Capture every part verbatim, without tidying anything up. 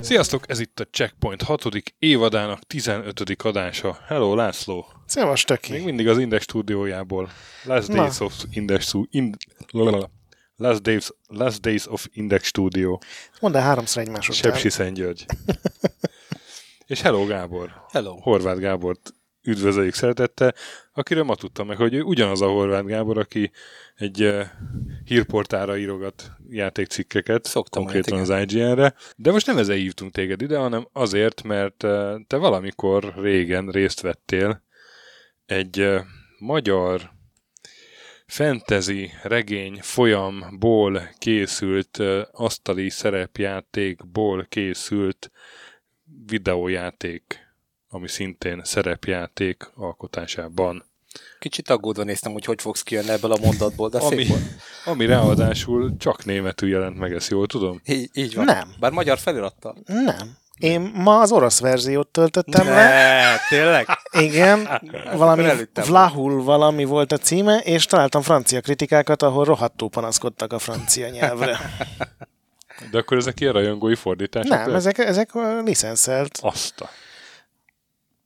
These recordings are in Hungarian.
Sziasztok, ez itt a Checkpoint hatodik évadának tizenötödik adása. Hello, László! Szevasz, Töki! Még mindig az Index stúdiójából. Last Days Na. of Index... In, last, days, last Days of Index Studio. Mondd el háromszor egymás után. Sepsi Szentgyörgy. És hello, Gábor! Hello! Horváth Gábort üdvözöljük szeretettel, akiről ma tudtam meg, hogy ő ugyanaz a Horváth Gábor, aki egy uh, hírportára írogat játékcikkeket, szoktam konkrétan az I G N-re. De most nem ezzel hívtunk téged ide, hanem azért, mert uh, te valamikor régen részt vettél egy uh, magyar fantasy regény folyamból készült, uh, asztali szerepjátékból készült videójáték, ami szintén szerepjáték alkotásában. Kicsit aggódva néztem, hogy hogy fogsz kijönni ebből a mondatból, de ami, szép volt. Ami ráadásul csak németül jelent meg, ezt jól tudom? Így, így van. Nem. Bár magyar felirattal? Nem. Én ma az orosz verziót töltöttem ne, le. Tényleg? Igen. Valami Vlahul valami volt a címe, és találtam francia kritikákat, ahol rohadtul panaszkodtak a francia nyelvre. De akkor ezek ilyen rajongói fordítások? Nem, ezek, ezek licenszelt. Azt a...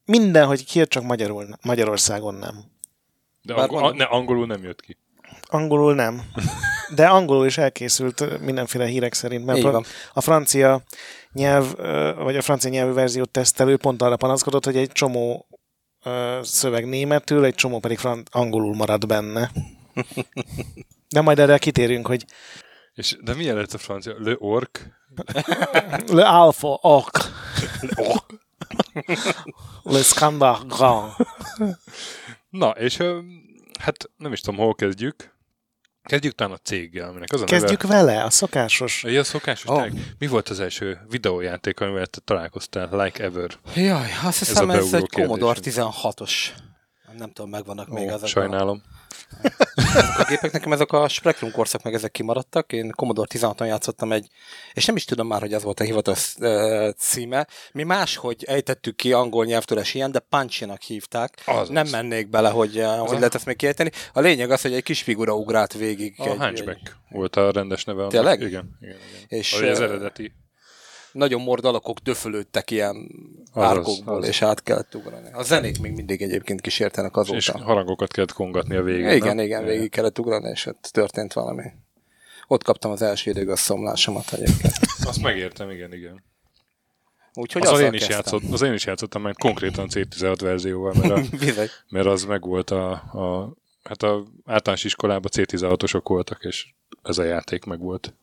Minden, hogy kijött, csak Magyarul, Magyarországon nem. De angol, a, ne, angolul nem jött ki. Angolul nem. De angolul is elkészült mindenféle hírek szerint, mert a, a francia nyelv, vagy a francia nyelvű verziót tesztelő pont arra panaszkodott, hogy egy csomó szöveg németül, egy csomó pedig fran- angolul marad benne. De majd erre kitérünk, hogy... És de milyen lett a francia? Le orc? Le alfa orc. Le orc. Le Skandar Graun. Na, és hát nem is tudom, hol kezdjük. Kezdjük talán a céggel, aminek az a Kezdjük neve... vele, a szokásos. Ja, a szokásos. Oh. Mi volt az első videójáték, amivel te találkoztál? Like ever. Jaj, azt hiszem, ez, ez egy kérdés. Commodore tizenhatos. Nem tudom, megvannak Ó, még azok. Sajnálom. Ezek a gépek, nekem ezek a Spektrum korszak, meg ezek kimaradtak. Én Commodore tizenhaton játszottam egy, és nem is tudom már, hogy az volt a hivatalos uh, címe. Mi máshogy ejtettük ki angol nyelvtől és ilyen, de Punchy-nak hívták. Azaz. Nem mennék bele, hogy uh, hogy lehet ezt még kiejteni. A lényeg az, hogy egy kis figura ugrált végig. A egy, Hunchback egy... volt a rendes neve. Tényleg? Igen, igen, igen. És, az eredeti. Nagyon mord alakok döfölődtek ilyen azaz, árkokból, azaz. És át kellett ugrani. A zenék még mindig egyébként kísértenek azóta. És harangokat kellett kongatni a végén. Igen, nem? igen, végig kellett ugrani, és ott történt valami. Ott kaptam az első időgösszomlásomat egyébként. Azt megértem, igen, igen. Úgyhogy az, az, én is játszott, az én is játszottam, mert konkrétan C tizenhat verzióval, mert, a, mert az megvolt a, a... Hát a általános iskolában C tizenhatosok voltak, és ez a játék megvolt.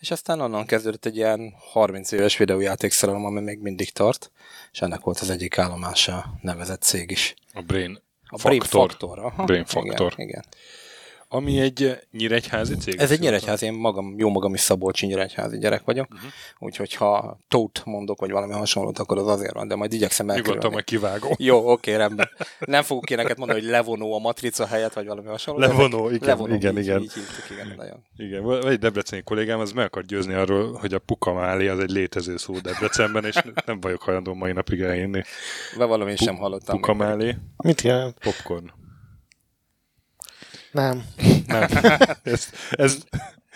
És aztán onnan kezdődött egy ilyen harminc éves videójátékszerelem, ami még mindig tart, és ennek volt az egyik állomása nevezett cég is. A Brain a Factor. A Brain Factor. Igen, igen. Ami egy nyíregyházi cég? Ez egy nyíregyházi, én magam, jó magam is szabolcsi nyíregyházi gyerek vagyok, uh-huh. Úgyhogy ha tót mondok, vagy valami hasonlót, akkor az azért van, de majd igyekszem elkerülni. Nyugodtan meg kivágom. Jó, oké, rendben. Nem fogok ilyeneket mondani, hogy levonó a matrica helyett, vagy valami hasonló. Levonó, igen, levonó, igen, így, igen. Így, így hívtuk, igen, nagyon. Igen, egy debreceni kollégám, az meg akar győzni arról, hogy a pukamáli az egy létező szó Debrecenben, és nem vagyok hajlandó mai napig elhinni. Bevallom, én sem hallottam. Pukamáli. Mit jelent? Popcorn. Nem. Nem. Ez, ez,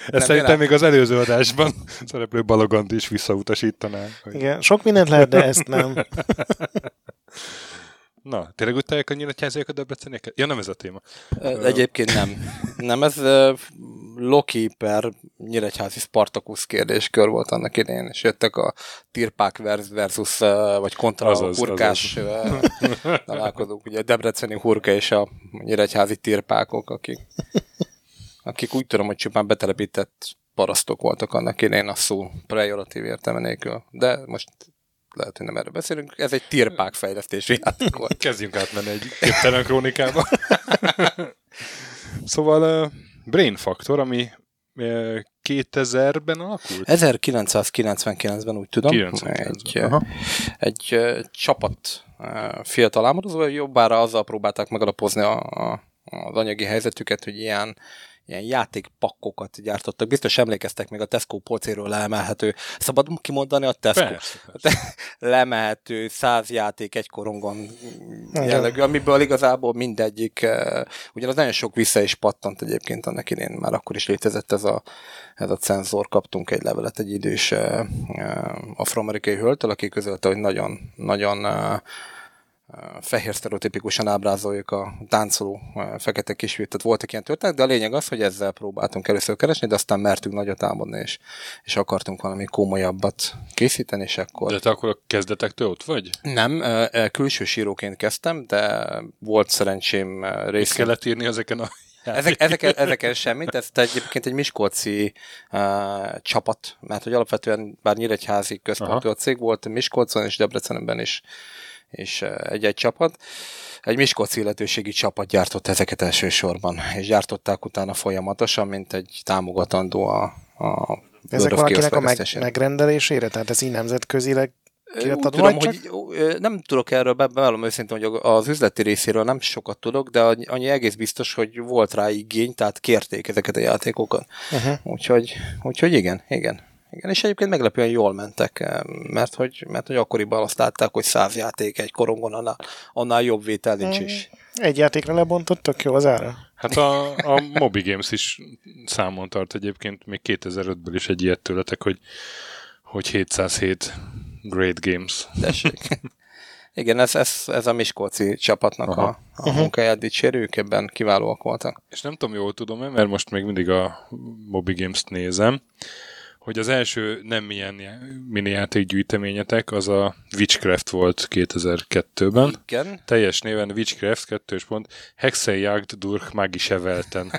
ez szerintem még az előző adásban szereplő Balogant is visszautasítaná. Hogy... Igen, sok mindent lehet, de ezt nem. Na, tényleg utálják a nyíregyháziak a debrecenieket? Ja, nem ez a téma. Egyébként nem. Nem, ez Loki per nyíregyházi Spartacus kérdéskör volt annak idején, és jöttek a tirpák versus, vagy kontra azaz, a hurkás találkozók. Ugye a debreceni hurka és a nyíregyházi tirpákok, akik, akik úgy tudom, hogy csupán betelepített parasztok voltak annak idején, a szó pejoratív értelme nélkül. De most... lehet, hogy nem erről beszélünk, ez egy tirpák fejlesztésű játék volt. Kezdjünk átmenni egy képtelen krónikába. Szóval Brain Factor, ami kétezerben alakult? ezerkilencszázkilencvenkilencben úgy tudom. kilencvenkilencben. Egy, egy csapat fiatal álmodozó, jobbára azzal próbálták megalapozni a, a, az anyagi helyzetüket, hogy ilyen ilyen játékpakkokat gyártottak. Biztos emlékeztek még a Tesco polcéről leemelhető, szabad kimondani a Tesco? Persze, persze. Leemelhető száz játék egy korongon jellegű, amiből igazából mindegyik, ugyanaz nagyon sok vissza is pattant egyébként annak idén, már akkor is létezett ez a, ez a cenzor, kaptunk egy levelet egy idős afroamerikai hölgytől, aki közölte, hogy nagyon, nagyon fehér sztereotipikusan ábrázoljuk a táncoló fekete kisfiút, tehát voltak ilyen történetek, de a lényeg az, hogy ezzel próbáltunk először keresni, de aztán mertünk nagyot álmodni, és, és akartunk valami komolyabbat készíteni, és akkor... De te akkor a kezdetektől ott vagy? Nem, külső síróként kezdtem, de volt szerencsém részt... Mit kellett írni ezeken a... Ezek, ezeken, ezeken semmit, ezt egyébként egy miskolci uh, csapat, mert hogy alapvetően bár nyíregyházi központú a cég volt, Miskolcon és Debrecenben is, és egy-egy csapat. Egy miskolci illetőségi csapat gyártott ezeket elsősorban, és gyártották utána folyamatosan, mint egy támogatandó a, a Ezek valakinek a meg, megrendelésére? Tehát ez így nemzetközileg kiadtad, vagy csak? Hogy nem tudok erről, bevallom őszintén, hogy az üzleti részéről nem sokat tudok, de annyi egész biztos, hogy volt rá igény, tehát kérték ezeket a játékokat. Uh-huh. Úgyhogy, úgyhogy igen, igen. Igen, és egyébként meglepően jól mentek, mert hogy, mert hogy akkoriban azt látták, hogy száz játék egy korongon, annál, annál jobb vétel nincs is. Egy játékra lebontott, tök jó az ára. Hát a, a Moby Games is számon tart egyébként, még kétezer-ötből is egy ilyet tőletek, hogy, hogy hétszázhét Great Games. Tessék. Igen, ez, ez, ez a miskolci csapatnak Aha. a, a uh-huh. munkáját dicsérő, ők ebben kiválóak voltak. És nem tudom, jól tudom-e, mert most még mindig a Moby Games-t nézem, hogy az első nem ilyen mini játékgyűjteményetek, az a Witchcraft volt kétezer-kettőben. Igen. Teljes néven Witchcraft, kettős pont, Hexenjagd durch magische Welten.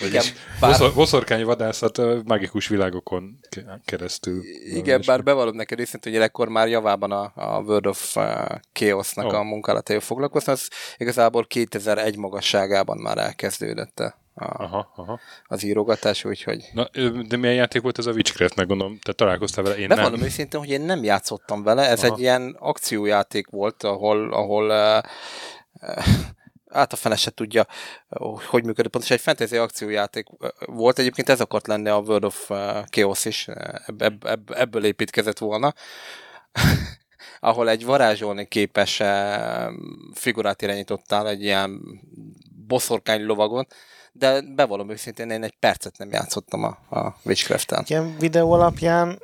Vagyis bár... boszorkány vadászat mágikus világokon keresztül. Igen, bár bevallom neked részint, hogy ekkor már javában a, a World of Chaosnak oh. a munkálatájával foglalkozni, az igazából kétezer-egy magasságában már elkezdődött a A, aha, aha. az írogatás, úgyhogy... Na, de milyen játék volt ez a Witchcraft, meg gondolom, te találkoztál vele, én Bevallom nem. Bevallom őszintén, hogy én nem játszottam vele, ez aha. egy ilyen akciójáték volt, ahol, ahol uh, uh, át a fene se tudja, hogy működik. Pontosan egy fantasy akciójáték volt, egyébként ez akart lenni a World of Chaos is, ebb, ebb, ebb, ebből építkezett volna, ahol egy varázsolni képes figurát irányítottál egy ilyen boszorkány lovagon, de bevallom őszintén, én egy percet nem játszottam a, a Witchcraft-en. Ilyen videó alapján,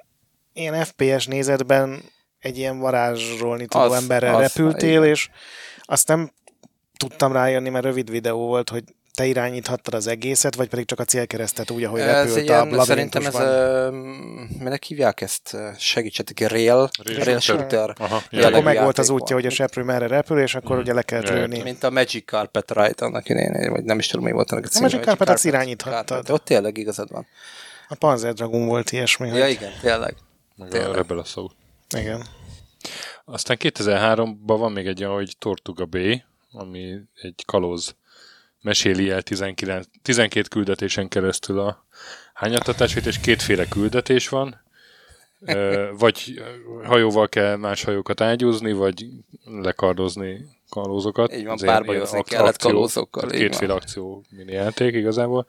ilyen ef pé es nézetben egy ilyen varázsrólni tudó az, emberrel az, repültél, az, és azt nem tudtam rájönni, mert rövid videó volt, hogy te irányíthattad az egészet, vagy pedig csak a célkeresztet úgy, ahogy ez repült ilyen, a labirintusban. Szerintem ez, uh, minek hívják ezt? Segítsetek, rail, rail, rail shooter. Aha, ja, akkor meg volt az útja, van. Hogy a seprő merre repül, és akkor hmm. ugye le kellett lőni. Mint a Magic Carpet Ride, annak idején, vagy nem is tudom, mi volt annak a cím. A Magic Carpet azt irányíthattad. Ott tényleg igazad van. A Panzer Dragon volt ilyesmi. Ja, hogy... igen, tényleg. Meg a Rebel Assault. Igen. Aztán kétezer-háromban van még egy olyan, hogy Tortuga B, ami egy kalóz meséli el tizenkilenc, tizenkét küldetésen keresztül a hányattatásait, és kétféle küldetés van. Vagy hajóval kell más hajókat ágyúzni, vagy lekardozni kalózokat. Így van, párbajozni kellett kalózokkal. Kétféle akció mini játék igazából.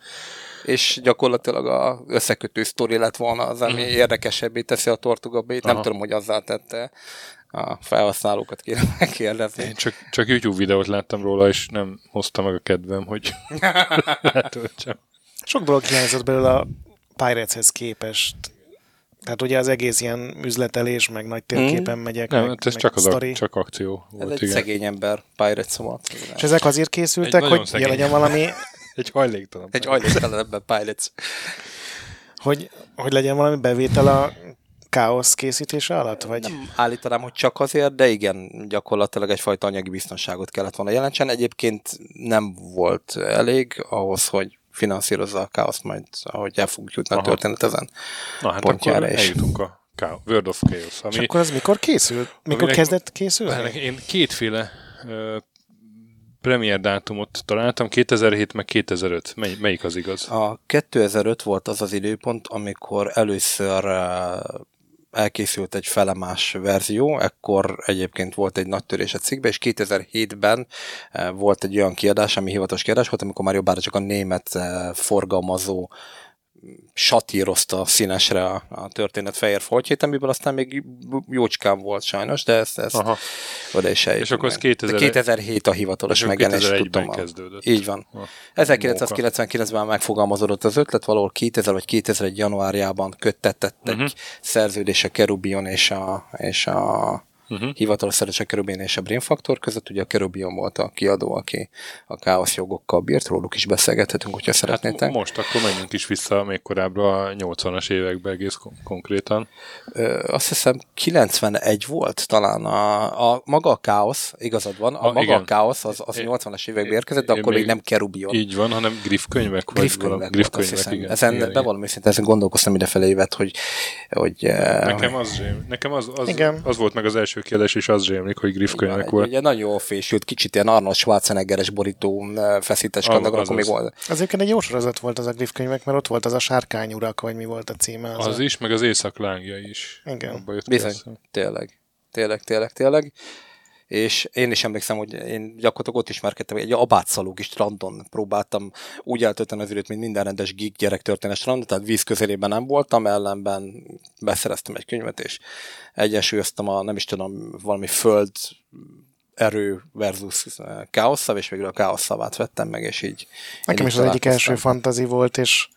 És gyakorlatilag az összekötő sztori lett volna az, ami érdekesebbé teszi a Tortuga B-t. Nem tudom, hogy azzal tette. A felhasználókat kérem megkérdezni. Én csak, csak YouTube videót láttam róla, és nem hozta meg a kedvem, hogy letöltsem. Sok dolog hiányzott belőle a Pirates-hez képest. Tehát ugye az egész ilyen üzletelés, meg nagy térképen hmm. megyek, nem, meg, ez meg csak az a, csak akció volt. Ez egy igen. szegény ember, Pirates volt. És ezek azért készültek, hogy jel legyen valami... egy hajléktalan. Egy hajléktalan ebben Pirates. Hogy, hogy legyen valami bevétel a Káosz készítése alatt? Vagy? Nem állítanám, hogy csak azért, de igen, gyakorlatilag egyfajta anyagi biztonságot kellett volna jelentsen. Egyébként nem volt elég ahhoz, hogy finanszírozza a Káosz majd, ahogy el fogjuk jutni a történet ezen Na, hát pontjára is. Eljutunk a Káosz, World of Chaos. Ami, és akkor az mikor készült? Mikor kezdett készülni? Én kétféle uh, premier dátumot találtam, kétezer-hét meg kétezer-öt. Mely, melyik az igaz? A kétezer-öt volt az az időpont, amikor először elkészült egy felemás verzió, ekkor egyébként volt egy nagy törés a cikkben, és kétezer-hétben volt egy olyan kiadás, ami hivatos kiadás volt, amikor már jobbára csak a német forgalmazó satírozta színesre a, a történet fehér foltjét, amiből aztán még jócskán volt sajnos, de ezt, ezt oda is eljött. És akkor ez kétezer... kétezer-hét a hivatalos megjelenés, tudtam. A... Így van. ezerkilencszázkilencvenkilencben megfogalmazódott az ötlet, valahol kétezer vagy kétezer-egy januárjában köttetettek uh-huh. szerződés a Kerubion és a, és a... Uh-huh. hivatalos szerződés a Kerubion és a Brain Factor között, ugye a Kerubion volt a kiadó, aki a Káosz jogokkal bírt, róluk is beszélgethetünk, hogyha hát szeretnétek. Most akkor menjünk is vissza még korábbra, a nyolcvanas évekbe egész konkrétan. Ö, azt hiszem kilencvenegy volt talán a, a maga a Káosz, igazad van, a, a maga igen. a Káosz az, az é, nyolcvanas évekbe érkezett, de é, akkor még nem Kerubion. Így van, hanem Griff könyvek. Griff könyvek, Griff könyvek, hiszem, igen. Ezen igen, bevallom igen. őszintén, ezen gondolkoztam idefele évet, hogy... hogy nekem az, nekem az, az, az volt meg az első kérdés, és az rémlik, hogy Griff könyvek volt. Ugye nagyon jól fésült, kicsit ilyen Arnold Schwarzeneggeres borító feszítes kandagra, akkor még volt. Az egyébként egy jó sorozat volt az a Griff könyvek, mert ott volt az a Sárkány urak, vagy mi volt a címe. Az, az a... is, meg az Éjszak lángja is. Igen. Bizony, tényleg. Tényleg, tényleg, tényleg. És én is emlékszem, hogy én gyakorlatilag ott ismerkedtem, egy abátszalók is strandon próbáltam úgy eltölteni az időt, mint minden rendes geek gyerek történet strandon, tehát víz közelében nem voltam, ellenben beszereztem egy könyvet, és egyensúlyoztam a, nem is tudom, valami föld erő versus káosszav, és végül a káosszavát vettem meg, és így... Nekem is az egyik első fantasy volt, és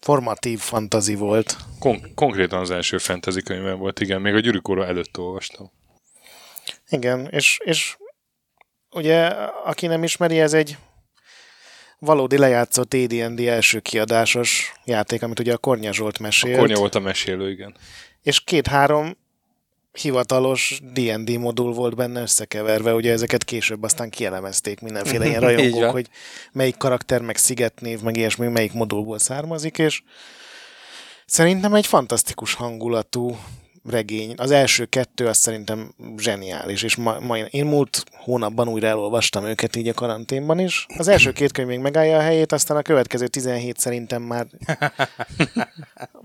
formatív fantasy volt. Kon- konkrétan az első fantasy könyvem volt, igen, még a gyűrűkóra előtt olvastam. Igen, és, és ugye, aki nem ismeri, ez egy valódi lejátszott á dé és dé első kiadásos játék, amit ugye a Kornya Zsolt mesélt. A Kornya volt a mesélő, igen. És két-három hivatalos dé és dé modul volt benne összekeverve, ugye ezeket később aztán kielemezték mindenféle ilyen rajongók, hogy melyik karakter, meg szigetnév, meg ilyesmi, melyik modulból származik, és szerintem egy fantasztikus hangulatú regény. Az első kettő az szerintem zseniális, és ma, ma én, én múlt hónapban újra elolvastam őket így a karanténban is. Az első két könyv még megállja a helyét, aztán a következő tizenhét szerintem már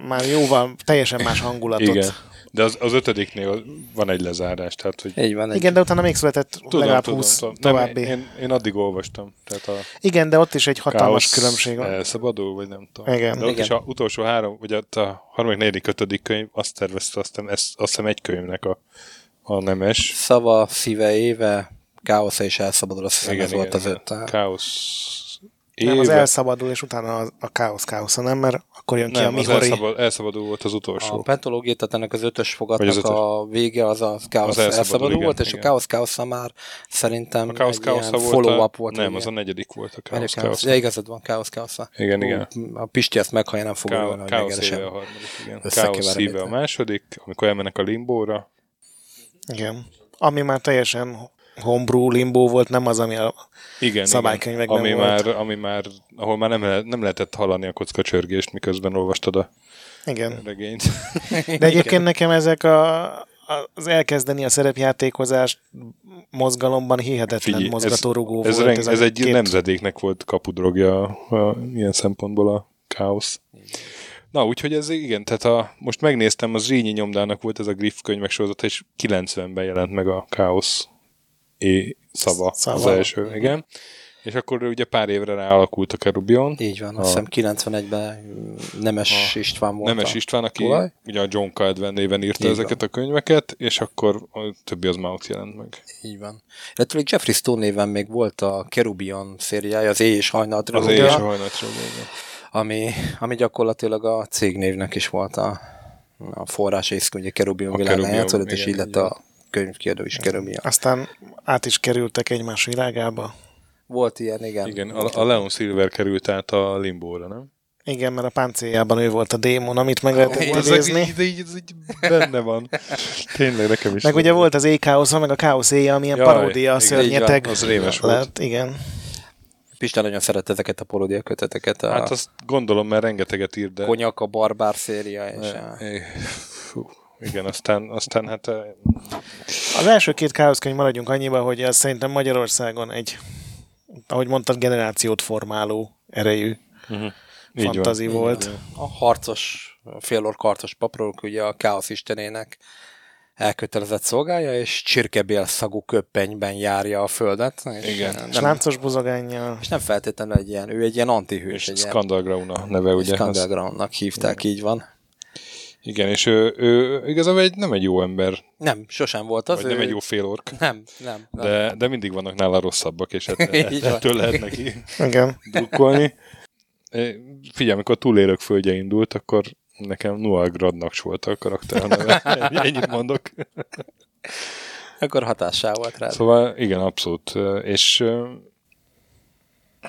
már jóval teljesen más hangulatot. Igen. De az, az ötödiknél van egy lezárás. Tehát, hogy... Így van, egy... Igen, de utána még született tudom, legalább tudom, húsz tudom. további. Nem, én, én addig olvastam. Tehát a igen, de ott is egy hatalmas különbség van. Elszabadul, vagy nem tudom. Igen. De ott igen. is a utolsó három, vagy a harmadik, negyedik, ötödik könyv, azt tervezte, aztán ezt, azt hiszem egy könyvnek a, a Nemes. Szava, szíve, éve, káosz és elszabadul, azt hiszem igen, ez igen, volt az öt. Káosz. Éve. Nem, az elszabadul, és utána a, a káosz káosza, nem? Mert akkor jön ki nem, a Mihori. Elszabadul, elszabadul volt az utolsó. A pentológia, tehát ennek az ötös fogatnak ötös. a vége, az a káosz az elszabadul, elszabadul igen, volt, és igen. a káosz káosza már szerintem a egy ilyen follow-up volt. A, nem, az a negyedik volt a káosz káosza. Ja, igazad van, káosz káosza. Igen, igen. A Pisti ezt meghallja, nem fogja volna, hogy megeresen. A harmadik, igen. Káosz szíve a második, amikor elmennek a limbóra. Igen. Ami már teljesen... homebrew limbó volt, nem az, ami a igen, szabálykönyvekben igen. Ami volt. Már, ami már, ahol már nem, le, nem lehetett hallani a kockacsörgést, miközben olvastad a igen. regényt. De egyébként igen. nekem ezek a, az elkezdeni a szerepjátékozást mozgalomban hihetetlen figyelj, mozgatórugó ez, volt. Ez, ez, ez egy két... nemzedéknek volt kapudrogja a, a, ilyen szempontból a káosz. Na, úgyhogy ez igen, tehát a, most megnéztem, az Zrínyi nyomdának volt ez a Griff könyvek sorozata, és kilencvenben jelent meg a káosz É, szava, szava az első, igen. És akkor ugye pár évre ráalakult a Kerubion. Így van, a... azt hiszem kilencvenegyben Nemes a... István volt. Nemes István, aki Kulaj. Ugye a John Caldwell néven írta így ezeket van. A könyveket, és akkor a többi az már ott jelent meg. Így van. Illetve még Jeffrey Stone néven még volt a Kerubion szériája, az Éj és Hajnal trilógia. Az Éj és Hajnal trilógia. Ami, ami gyakorlatilag a cégnévnek is volt a, a forrás, és ugye Kerubion világán játszódott, és így lett a könyvkiadó is Kerubion. Aztán át is kerültek egymás világába. Volt ilyen, igen. Igen, a, a Leon Silver került át a limbóra, nem? Igen, mert a páncéljában ő volt a démon, amit meg lehetett idézni. Ez így, ez így benne van. Tényleg nekem is. Meg ugye volt az éjkáosza, meg a káosz éjjel, amilyen jaj, paródia a szörnyeteg. Az rémes volt. Igen. Pistán nagyon szeret ezeket a paródia köteteket. A hát azt gondolom, mert rengeteget ír, de... Konyak, a barbár széria és a... Fú. Igen, aztán, aztán hát... Az első két káoszkönyv maradjunk annyiba, hogy az szerintem Magyarországon egy ahogy mondtad, generációt formáló erejű uh-huh. fantazi volt. Így van. A harcos, a félork harcos paprolók ugye a Káosz istenének elkötelezett szolgálja, és csirkebél szagú köppenyben járja a földet. És igen. Nem, és láncos buzogánnyal. És nem feltétlenül egy ilyen, ő egy ilyen antihős. És Skandar Graun a neve, ugye? Skandar Graunnak hívták, igen. Így van. Igen, és ő, ő igazából egy, nem egy jó ember. Nem, sosem volt az. Vagy ő... nem egy jó félork. Nem, nem. nem. De, de mindig vannak nála rosszabbak, és ett, ettől lehet neki drukkolni. Figyelj, amikor Túlélők földje indult, akkor nekem Noah Gradnaks volt a karakterneve. Ennyit mondok. Akkor hatással volt rá. Szóval igen, abszolút. És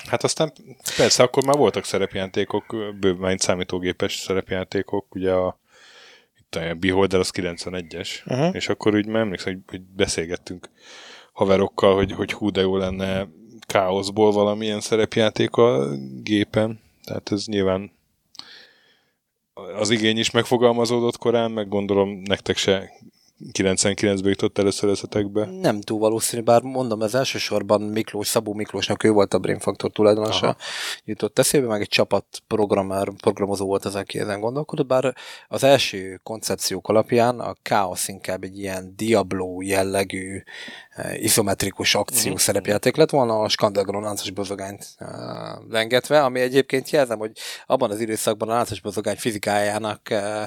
hát aztán persze, akkor már voltak szerepjátékok, bőven számítógépes szerepjátékok, ugye a a Beholder az kilencvenegyes, uh-huh. és akkor úgy már emlékszem, hogy, hogy beszélgettünk haverokkal, hogy, hogy hú, de jó lenne Káoszból valamilyen szerepjáték a gépen. Tehát ez nyilván az igény is megfogalmazódott korán, meg gondolom nektek se kilencvenkilencbe jutott először eszetekbe. Nem túl valószínű, bár mondom, ez elsősorban Miklós, Szabó Miklósnak, ő volt a Brain Factor tulajdonosa, aha. jutott eszébe, meg egy csapat programár, programozó volt az, aki ezen gondolkodott, bár az első koncepciók alapján a Káosz inkább egy ilyen Diablo jellegű izometrikus akció mm. szerepjáték lett volna, a Skandar Graun láncos bozogányt uh, lengetve, ami egyébként jelzem, hogy abban az időszakban a láncos bozogány fizikájának uh,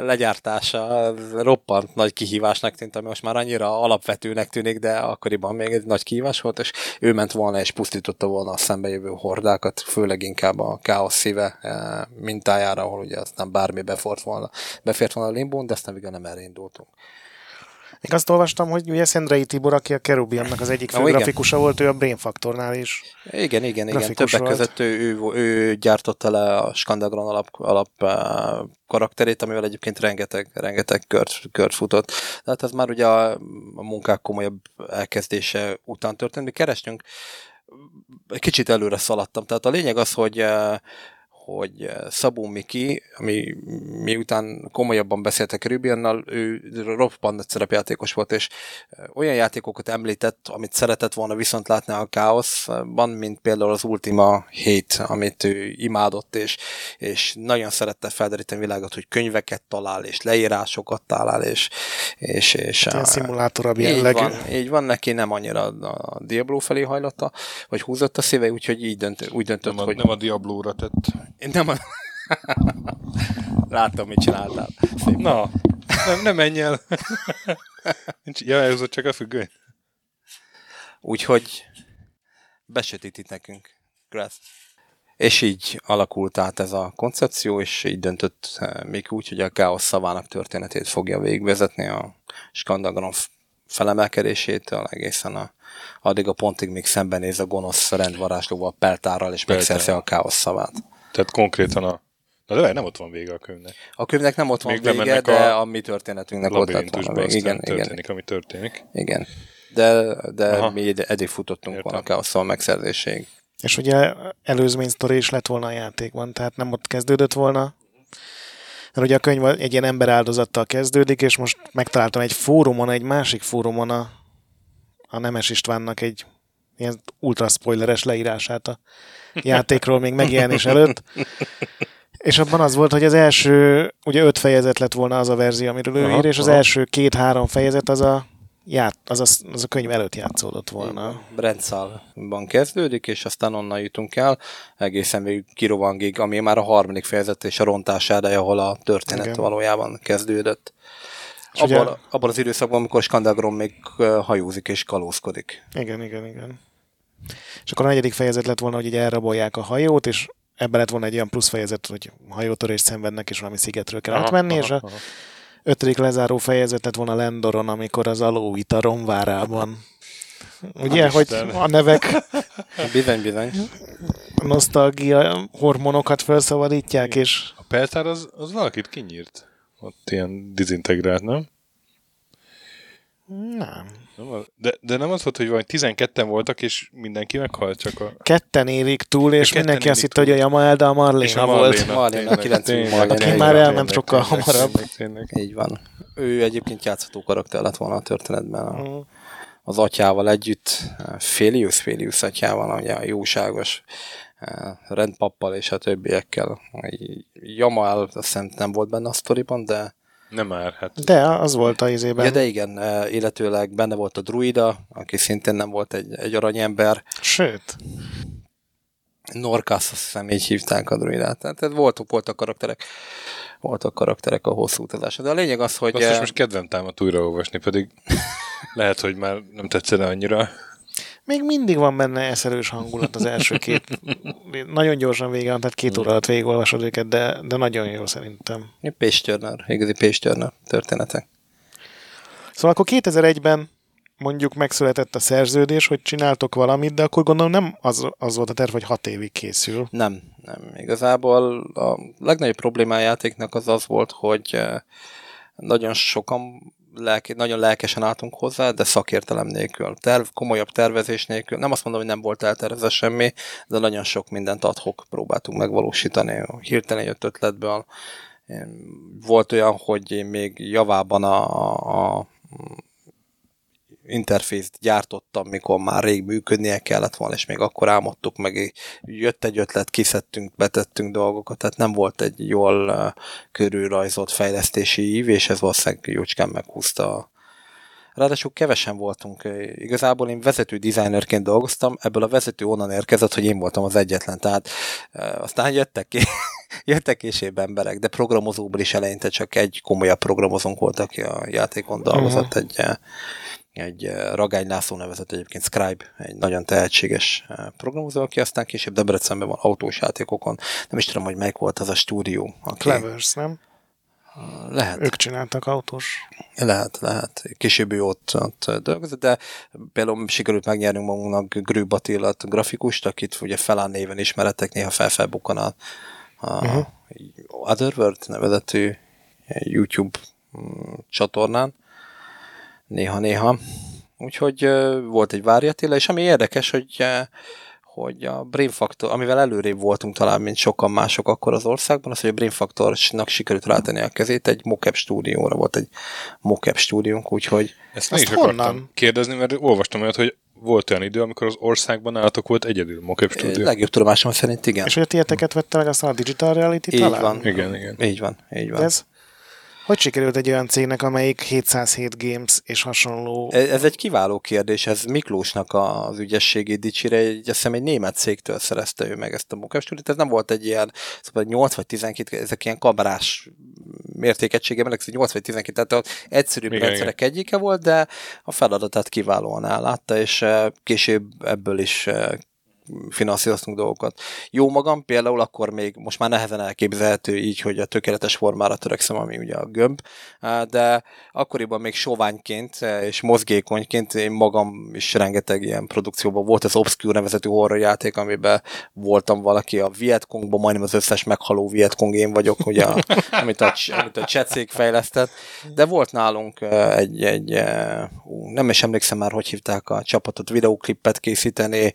legyártása roppant nagy kihívásnak tűnt, ami most már annyira alapvetőnek tűnik, de akkoriban még egy nagy kihívás volt, és ő ment volna és pusztította volna a szembejövő hordákat, főleg inkább a Káosz szíve uh, mintájára, ahol ugye aztán bármi befért volna, befért volna a limbón, de aztán végül nem erre indultunk. Még azt olvastam, hogy ugye Szendrei Tibor, aki a Kerubionnak az egyik fő oh, grafikusa volt, ő a Brain Factornál is. Igen, igen, igen. Többek volt. Között ő, ő, ő gyártotta le a Skandar Graun alap, alap uh, karakterét, amivel egyébként rengeteg, rengeteg kört, kört futott. Tehát ez már ugye a, a munkák komolyabb elkezdése után történt. Mi kerestünk, kicsit előre szaladtam. Tehát a lényeg az, hogy uh, hogy Szabó Miki, ami miután komolyabban beszéltek Kerubionnal, ő roppant szerepjátékos volt, és olyan játékokat említett, amit szeretett volna viszont látni a Káoszban, mint például az Ultima hét, amit ő imádott, és, és nagyon szerette felderíteni a világot, hogy könyveket talál, és leírásokat talál, és... és, és a szimulátorabb jellegű. Így, így van, neki nem annyira a Diablo felé hajlotta, vagy húzott a szíve, úgyhogy így dönt, úgy döntött, nem a, hogy... Nem a Diablóra tett... Én nem a... Látom, mit csináltál. Szépen. Na, nem, nem menj el. Ja, ez csak a függöny. Úgyhogy besötít itt nekünk. Grass. És így alakult át ez a koncepció, és így döntött még úgy, hogy a Káosz szavának történetét fogja végigvezetni, a Skandar Graun felemelkedésétől egészen a, addig a pontig, még szembenéz a gonosz rendvarázslóval, Peltárral, és megszerzi a Káosz szavát. Tehát konkrétan a... Na de várj, nem ott van vége a könyvnek. A könyvnek nem ott van még vége, de a, a mi történetünknek ott lett volna. Igen, történik, igen. ami történik. Igen. De, de mi eddig futottunk Értem. volna a Káosszal megszerzéséig. És ugye előzmény sztori is lett volna a játékban, tehát nem ott kezdődött volna. Mert ugye a könyv egy ilyen emberáldozattal kezdődik, és most megtaláltam egy fórumon, egy másik fórumon a, a Nemes Istvánnak egy ilyen ultra spoileres leírását a játékról még megjelenés előtt. És abban az volt, hogy az első, ugye öt fejezet lett volna az a verzió, amiről ő ír, és az aha. első két-három fejezet az a, ját, az, a, az a könyv előtt játszódott volna. Brendszálban kezdődik, és aztán onnan jutunk el, egészen végig kirovangig, ami már a harmadik fejezet és a rontás erdeje, ahol a történet igen. valójában kezdődött. Abban, ugye... abban az időszakban, amikor Skandar Graun még hajózik és kalózkodik. Igen, igen, igen. És akkor a negyedik fejezet lett volna, hogy így elrabolják a hajót, és ebben lett volna egy olyan plusz fejezet, hogy hajótörést szenvednek, és valami szigetről kell aha, átmenni, aha, és a aha. ötödik lezáró fejezet lett volna Lendoron, amikor az alóvita romvárában. Ugye, ah, hogy Isten. A nevek bizony-bizony nosztalgia hormonokat felszabadítják, és... A Peltár az, az valakit kinyírt. Ott ilyen dizintegrált, nem? Nem. De, de nem az volt, hogy van, tizenketten voltak, és mindenki meghalt, csak a... Ketten élik túl, és mindenki azt hitte, hogy a Yamaelda a Marléna volt. Marléna, kilencven Marléna. Már elment sokkal hamarabb. Így van. Ő egyébként játszható karakter lett volna a történetben. az atyával együtt, Féliusz, Féliusz atyával, ugye a jóságos rendpappal és a többiekkel. Jamael, azt hiszem, nem volt benne a sztoriban, de... Nem már, hát... De, az volt a izében. Ja, de igen, illetőleg benne volt a druida, aki szintén nem volt egy, egy aranyember. Sőt... Norkász, azt hiszem, így hívták a druidát. Tehát voltak, voltak karakterek, voltak karakterek a hosszú utazásra. De a lényeg az, hogy... Azt is most kedvem támadt újraolvasni, pedig lehet, hogy már nem tetszene annyira. Még mindig van benne eszerős hangulat az első két. Nagyon gyorsan vége van, tehát két óra alatt végigolvasod őket, de, de nagyon jó szerintem. Page turner, igazi page turner történetek. Szóval akkor kétezer-egyben mondjuk megszületett a szerződés, hogy csináltok valamit, de akkor gondolom nem az, az volt a terv, hogy hat évig készül. Nem, nem. Igazából a legnagyobb probléma a játéknak az az volt, hogy nagyon sokan lelke, nagyon lelkesen álltunk hozzá, de szakértelem nélkül. Terv, komolyabb tervezés nélkül. Nem azt mondom, hogy nem volt eltervezve semmi, de nagyon sok mindent adhok próbáltunk megvalósítani. Hirtelen jött ötletből. Volt olyan, hogy még javában a, a interfészt gyártottam, mikor már rég működnie kellett volna, és még akkor álmodtuk meg, jött egy ötlet, kiszedtünk, betettünk dolgokat, tehát nem volt egy jól uh, körülrajzolt fejlesztési ív, és ez valószínűleg jócskán meghúzta. Ráadásul kevesen voltunk. Igazából én vezető designerként dolgoztam, ebből a vezető onnan érkezett, hogy én voltam az egyetlen, tehát uh, aztán jöttek ki jöttek később emberek, de programozóból is eleinte csak egy komolyabb programozónk volt, aki a játékon dolgozott, uh-huh. egy egy Ragány László nevezett egyébként Scribe, egy nagyon tehetséges programozó, aki aztán később Debrecenben van autós játékokon. Nem is tudom, hogy melyik volt az a stúdió. Aki... Clevers, nem? Lehet. Ők csináltak autós. Lehet, lehet. Később ő ott, ott dolgozott, de például sikerült megnyernünk magunknak Grő Batilla grafikust, akit ugye Felán néven ismerettek, néha felfelbukkan a, a uh-huh. Otherworld nevezetű YouTube csatornán. Néha-néha. Úgyhogy uh, volt egy Várj Attila, és ami érdekes, hogy, uh, hogy a Brain Factor, amivel előrébb voltunk talán, mint sokan mások akkor az országban, az, hogy a Brain Factornak sikerült rátenni a kezét, egy MoCAP stúdióra volt egy MoCAP stúdiónk, úgyhogy... Ezt meg is akartam kérdezni, mert olvastam olyat, hogy volt olyan idő, amikor az országban állatok volt egyedül MoCAP stúdió. Legjobb tudomásom szerint igen. És hogy a tieteket vette meg aztán a Digital Reality így talán? Van. Igen, igen. Így van, így van. Ez... Hogy sikerült egy olyan cégnek, amelyik hétszázhét Games és hasonló... Ez egy kiváló kérdés, ez Miklósnak az ügyességét dicsire, egy, azt hiszem egy német cégtől szerezte ő meg ezt a munkastúdiót, ez nem volt egy ilyen szóval nyolc vagy tizenkét, ezek ilyen kamerás mértékegysége, mert ez nyolc vagy tizenkét, tehát egyszerűbb igen, rendszerek igen. egyike volt, de a feladatát kiválóan ellátta, és később ebből is finanszíroztunk dolgokat. Jó magam például akkor még most már nehezen elképzelhető így, hogy a tökéletes formára törekszem, ami ugye a gömb, de akkoriban még soványként és mozgékonyként én magam is rengeteg ilyen produkcióban volt, az Obscure nevezetű horror játék, amiben voltam valaki a Vietcongban, majdnem az összes meghaló Vietcong én vagyok, ugye, amit a, amit a csecék fejlesztett, de volt nálunk egy, egy ú, nem is emlékszem már, hogy hívták a csapatot, videóklippet készíteni,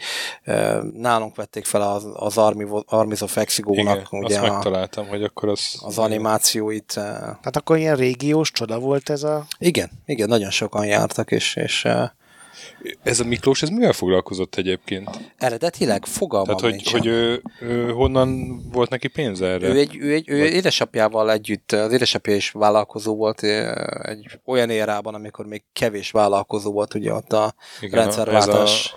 nálunk vették fel az, az Armies of Exigónak ugye azt megtaláltam, a, hogy akkor az... az animációit. Tehát akkor ilyen régiós csoda volt ez a... Igen, igen, nagyon sokan jártak, és... és ez a Miklós, ez mivel foglalkozott egyébként? Eredetileg fogalmam tehát, hogy, hogy ő, ő honnan volt neki pénz erre? Ő, egy, ő, egy, ő édesapjával együtt, az édesapja is vállalkozó volt egy olyan érában, amikor még kevés vállalkozó volt, ugye ott a igen, rendszerváltás...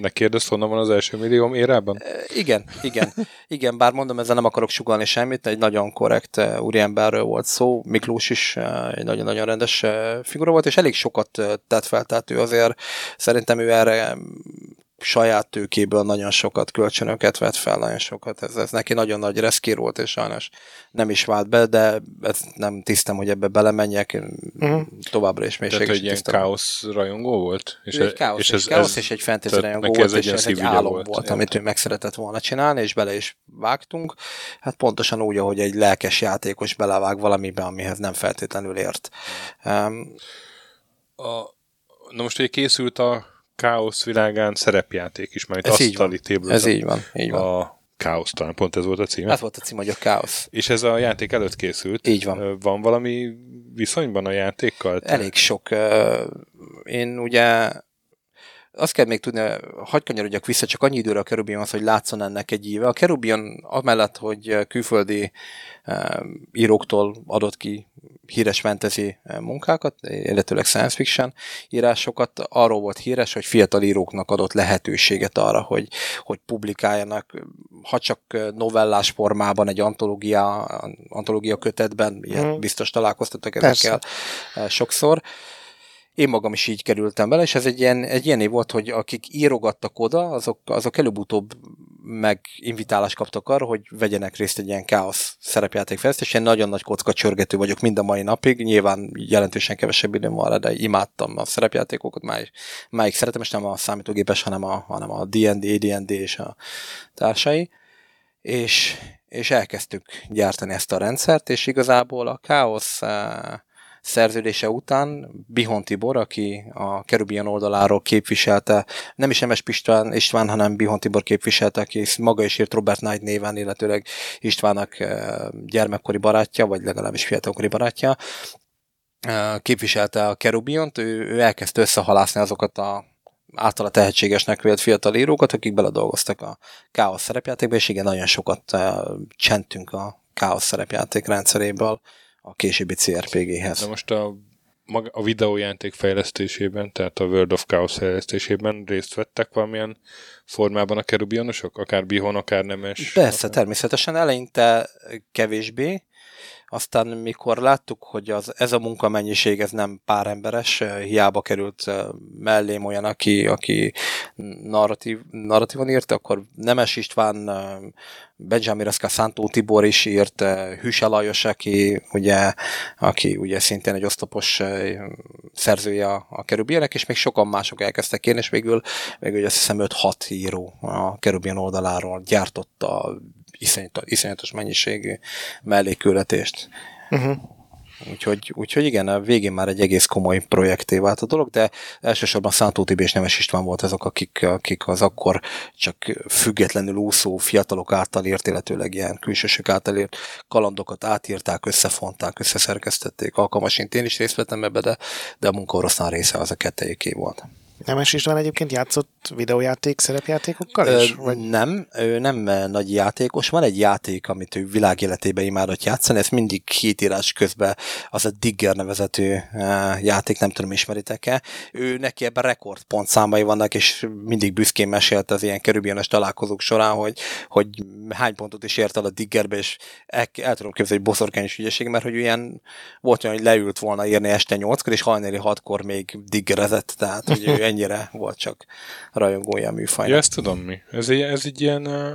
Ne kérdezz, honnan van az első millióm érában? Igen, igen. Igen, bár mondom, ezzel nem akarok sugalni semmit, egy nagyon korrekt úriemberről volt szó, Miklós is egy nagyon-nagyon rendes figura volt, és elég sokat tett fel, tehát ő azért szerintem ő erre saját tőkéből nagyon sokat kölcsönöket vett fel, nagyon sokat. Ez, ez neki nagyon nagy reszkír volt, és sajnos nem is vált be, de ezt nem tisztem, hogy ebbe belemenjek. Mm. Továbbra is mélységes. Tehát, hogy ilyen káosz rajongó volt? És egy káosz, és, és, ez, káosz, ez, és egy fantasy rajongó volt, egy és ez egy álom volt, volt amit ő meg szeretett volna csinálni, és bele is vágtunk. Hát pontosan úgy, ahogy egy lelkes játékos belevág valamibe, amihez nem feltétlenül ért. Um, a, na most, hogy készült a Káosz világán szerepjáték is, mert asztali téblőző. Ez így van, így van. A Káosz talán, pont ez volt a címe. Ez volt a cím, hogy a Káosz. És ez a játék előtt készült. Így van. Van valami viszonyban a játékkal? Elég sok. én ugye azt kell még tudni, hadd kanyarodjak vissza, csak annyi időre a Kerubionhoz, hogy látszon ennek egy íve. A Kerubion amellett, hogy külföldi íróktól adott ki híres fantasy munkákat, illetőleg science fiction írásokat, arról volt híres, hogy fiatal íróknak adott lehetőséget arra, hogy, hogy publikáljanak, ha csak novellás formában, egy antológia, antológia kötetben, ilyet biztos találkoztatok ezekkel Persze. sokszor. Én magam is így kerültem bele, és ez egy ilyen, egy ilyen év volt, hogy akik írogattak oda, azok, azok előbb-utóbb meg invitálást kaptak arra, hogy vegyenek részt egy ilyen káosz szerepjátékfejlesztés. Én nagyon nagy kocka csörgető vagyok mind a mai napig, nyilván jelentősen kevesebb időm van rá, de imádtam a szerepjátékokat, máig, máig szeretem, és nem a számítógépes, hanem a, hanem a dé és dé, á dé és dé és a társai. És, és elkezdtük gyártani ezt a rendszert, és igazából a káosz szerződése után Bihon Tibor, aki a Kerubion oldaláról képviselte, nem is Nemes István, István, hanem Bihon Tibor képviselte, aki maga is írt Robert Knight néven, illetőleg Istvánnak gyermekkori barátja, vagy legalábbis fiatalkori barátja, képviselte a Kerubiont, ő, ő elkezdte összehalászni azokat a általa tehetségesnek vélt fiatal írókat, akik beledolgoztak a káosz szerepjátékba, és igen, nagyon sokat csentünk a káosz szerepjáték rendszeréből a későbbi cé er pé géhez. De most a, a videójáték fejlesztésében, tehát a World of Chaos fejlesztésében részt vettek valamilyen formában a kerubionosok? Akár Bihon, akár Nemes? Persze, akár... természetesen eleinte kevésbé. Aztán mikor láttuk, hogy az, ez a munkamennyiség ez nem pár emberes, hiába került mellém olyan, aki, aki narratív, narratívan írt, akkor Nemes István, Benjamin Szkászántó Tibor is írt, Hüse Lajos, aki ugye, aki ugye szintén egy osztopos szerzője a Kerubionnek, és még sokan mások elkezdtek írni, és végül, végül azt hiszem öt-hat író a Kerubion oldaláról gyártotta iszonyatos mennyiségű mellékületést. Uh-huh. Úgyhogy, úgyhogy igen, a végén már egy egész komoly projekté vált a dolog, de elsősorban Szántó Tibi és Nemes István volt azok, akik, akik az akkor csak függetlenül úszó fiatalok által írt, illetőleg ilyen külsősök által írt kalandokat átírták, összefonták, összeszerkesztették. Alkalmasint én is részt vettem ebbe, de, de a munkaoroszlán része az a kettejéké volt. Nemes István egyébként játszott videójáték szerepjátékokkal is? Ö, vagy? Nem, ő nem nagy játékos. Van egy játék, amit ő világéletében imádott játszani, ez mindig hétírás közben az a Digger nevezetű játék, nem tudom, ismeritek-e. Ő neki ebben rekord pontszámai vannak, és mindig büszkén mesélte az ilyen kerübionos találkozók során, hogy, hogy hány pontot is ért el a Diggerbe, és el, el tudom képzelni, hogy boszorkányos ügyesség, mert hogy ilyen volt olyan, hogy leült volna írni este nyolckor, és hajnali hatkor még diggerezett, tehát hogy ő ennyire volt csak rajongója a műfajnak. Ja, ezt tudom mi. Ez egy, ez egy ilyen uh,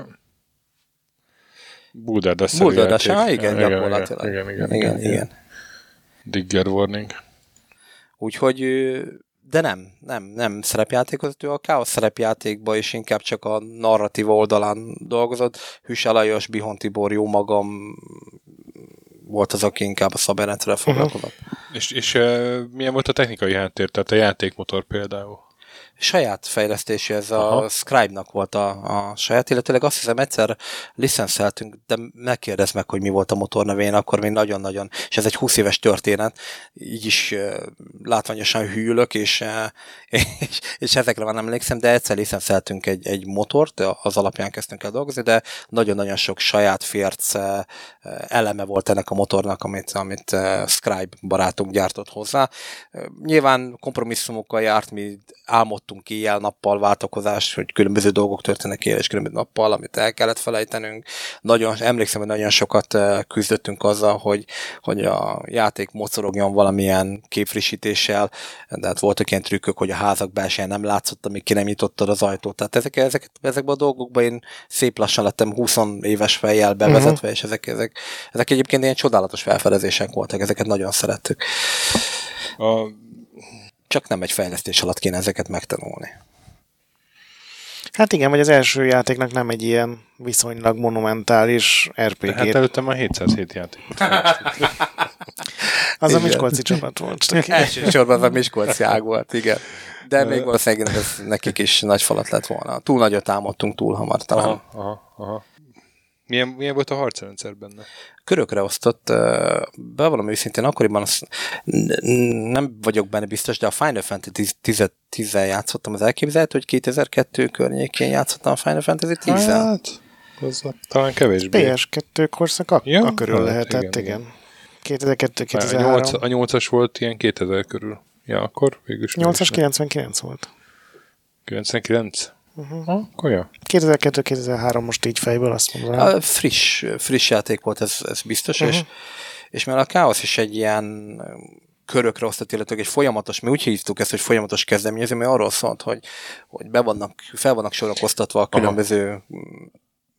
Buldádas-szerű Buldádas, játék. Á, igen, igen, gyakorlatilag. Igen, igen, igen, igen, igen. igen. Digger warning. Úgyhogy, de nem, nem, nem szerepjátékozott, ő a káosz szerepjátékban is inkább csak a narratíva oldalán dolgozott. Hüse Lajos, Bihon Tibor, jó magam volt az, aki inkább a szabályrendszerrel foglalkozott. Uh-huh. És, és uh, milyen volt a technikai háttér, tehát a játékmotor például? Saját fejlesztésű, ez Aha. a Scribe-nak volt a, a saját, illetőleg azt hiszem egyszer licenszeltünk, de megkérdezd meg, hogy mi volt a motornevén, akkor még nagyon-nagyon, és ez egy húsz éves történet, így is uh, látványosan hűlök, és, uh, és, és ezekre már nem emlékszem, de egyszer licenszeltünk egy, egy motort, az alapján kezdtünk el dolgozni, de nagyon-nagyon sok saját férc uh, eleme volt ennek a motornak, amit, amit uh, Scribe barátunk gyártott hozzá. Uh, nyilván kompromisszumokkal járt, mi álmodtunk éjjel-nappal váltakozás, hogy különböző dolgok történnek éjjel és különböző nappal, amit el kellett felejtenünk. Nagyon, emlékszem, hogy nagyon sokat küzdöttünk azzal, hogy, hogy a játék mocorogjon valamilyen képfrissítéssel, de hát voltak ilyen trükkök, hogy a házak belsején nem látszott, amíg ki nem nyitottad az ajtót. Tehát ezek, ezek, ezekben a dolgokban én szép lassan lettem húsz éves fejjel bevezetve, uh-huh. és ezek, ezek, ezek egyébként ilyen csodálatos felfedezések voltak, ezeket nagyon szerettük. A... Csak nem egy fejlesztés alatt kéne ezeket megtanulni. Hát igen, vagy az első játéknak nem egy ilyen viszonylag monumentális er pé gé. Hát előttem a hétszázhét játékot. Az igen. A miskolci csapat volt. Elsősorban az a miskolci ág volt, igen. De még valószínűleg nekik is nagy falat lett volna. Túl nagyot álmodtunk túl hamar talán. Aha, aha, aha. Milyen, milyen volt a harcrendszer benne? Körökre osztott, bevallom őszintén, akkoriban azt nem vagyok benne biztos, de a Final Fantasy tíz játszottam, az elképzelhető, hogy kétezer-kettő környékén játszottam a Final Fantasy tíz. Hát, talán kevésbé. pé es kettő korszak a, ja, a körül hát, lehetett, igen. igen. igen. kétezer-kettő kétezer-három. A nyolcas volt ilyen kétezer körül. Ja, akkor végülis... nyolcas kilencvenkilenc volt. kilencvenkilenc? Uh-huh. Akkor ja. kétezer-kettő kétezer-három most így fejből azt mondanám. Friss, friss játék volt, ez, ez biztos, uh-huh. és, és mert a Káosz is egy ilyen körökre osztott, illetve egy folyamatos, mi úgy hívtuk ezt, hogy folyamatos kezdeményező, mert arról szólt, hogy, hogy be vannak, fel vannak sorakoztatva a különböző Aha.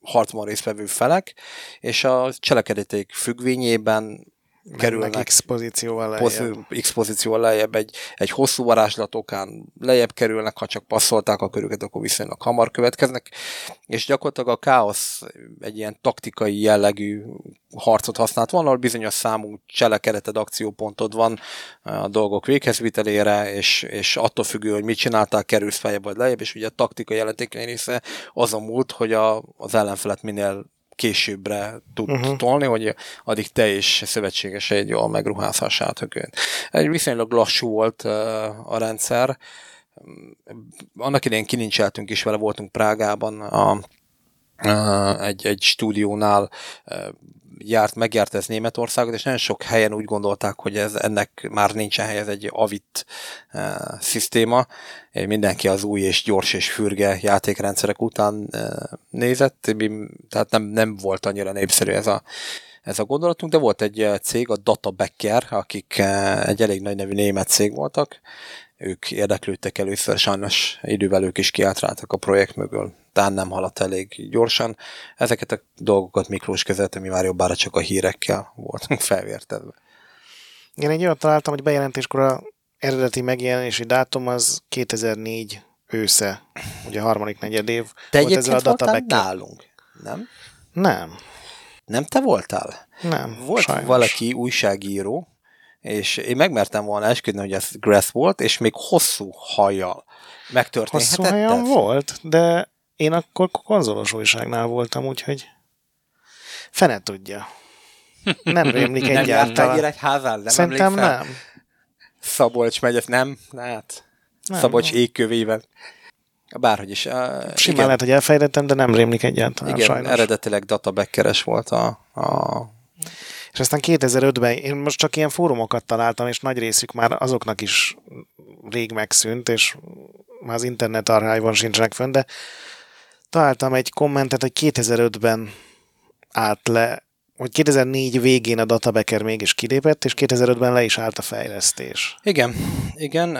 harcban résztvevő felek, és a cselekedeték függvényében kerülnek X pozícióval lejjebb, egy, egy hosszú varázslatokán lejjebb kerülnek, ha csak passzolták a körüket, akkor viszonylag hamar következnek, és gyakorlatilag a Káosz egy ilyen taktikai jellegű harcot használt volna, ahol bizonyos számú cselekedeted, akciópontod van a dolgok véghezvitelére, és, és attól függő, hogy mit csináltál, kerülsz feljebb vagy lejjebb, és ugye a taktikai jelentékeny része azon múlt, hogy a, az ellenfelet minél későbbre tud uh-huh. tolni, hogy addig te és szövetségeseid jól megruházhassátok őt. Egy viszonylag lassú volt uh, a rendszer. Annak idején kilincseltünk is vele, voltunk Prágában a, uh, egy, egy stúdiónál uh, járt, megjárt ez Németországot, és nagyon sok helyen úgy gondolták, hogy ez, ennek már nincsen helye, ez egy avit uh, szisztéma. Mindenki az új és gyors és fürge játékrendszerek után uh, nézett, tehát nem, nem volt annyira népszerű ez a, ez a gondolatunk, de volt egy cég, a Data Becker, akik uh, egy elég nagy nevű német cég voltak, ők érdeklődtek először, sajnos idővel ők is kiátráltak a projekt mögül. Tán nem haladt elég gyorsan. Ezeket a dolgokat Miklós kezelte, mi már jobbára csak a hírekkel voltunk felvértedve. Én egy olyat találtam, hogy bejelentéskor a eredeti megjelenési dátum az kétezer-négy ősze, ugye a harmadik negyed év. Te volt ezzel a databekkel. Nálunk, nem? Nem. Nem te voltál? Nem, volt sajnos. Valaki újságíró, és én megmertem volna esküdni, hogy ez Grass volt, és még hosszú hajjal megtörténhetett. Hosszú hajjal volt, de én akkor konzolos újságnál voltam, úgyhogy fene tudja. Nem rémlik egyáltalán. Nem egy házán, nem Szerintem emlékszel? nem. Szabolcs megy, nem? Hát, nem. Szabolcs égkövével. Bárhogy is. Uh, Simán lehet, hogy elfejtettem, de nem rémlik egyáltalán, igen, sajnos. Eredetileg databekkeres volt a... a... És aztán kétezer-ötben, én most csak ilyen fórumokat találtam, és nagy részük már azoknak is rég megszűnt, és már az internet archívon sincsenek fönn, de találtam egy kommentet, hogy kétezer-ötben állt le, hogy kétezer-négy végén a Data Becker mégis kilépett, és kétezer-ötben le is állt a fejlesztés. Igen, igen,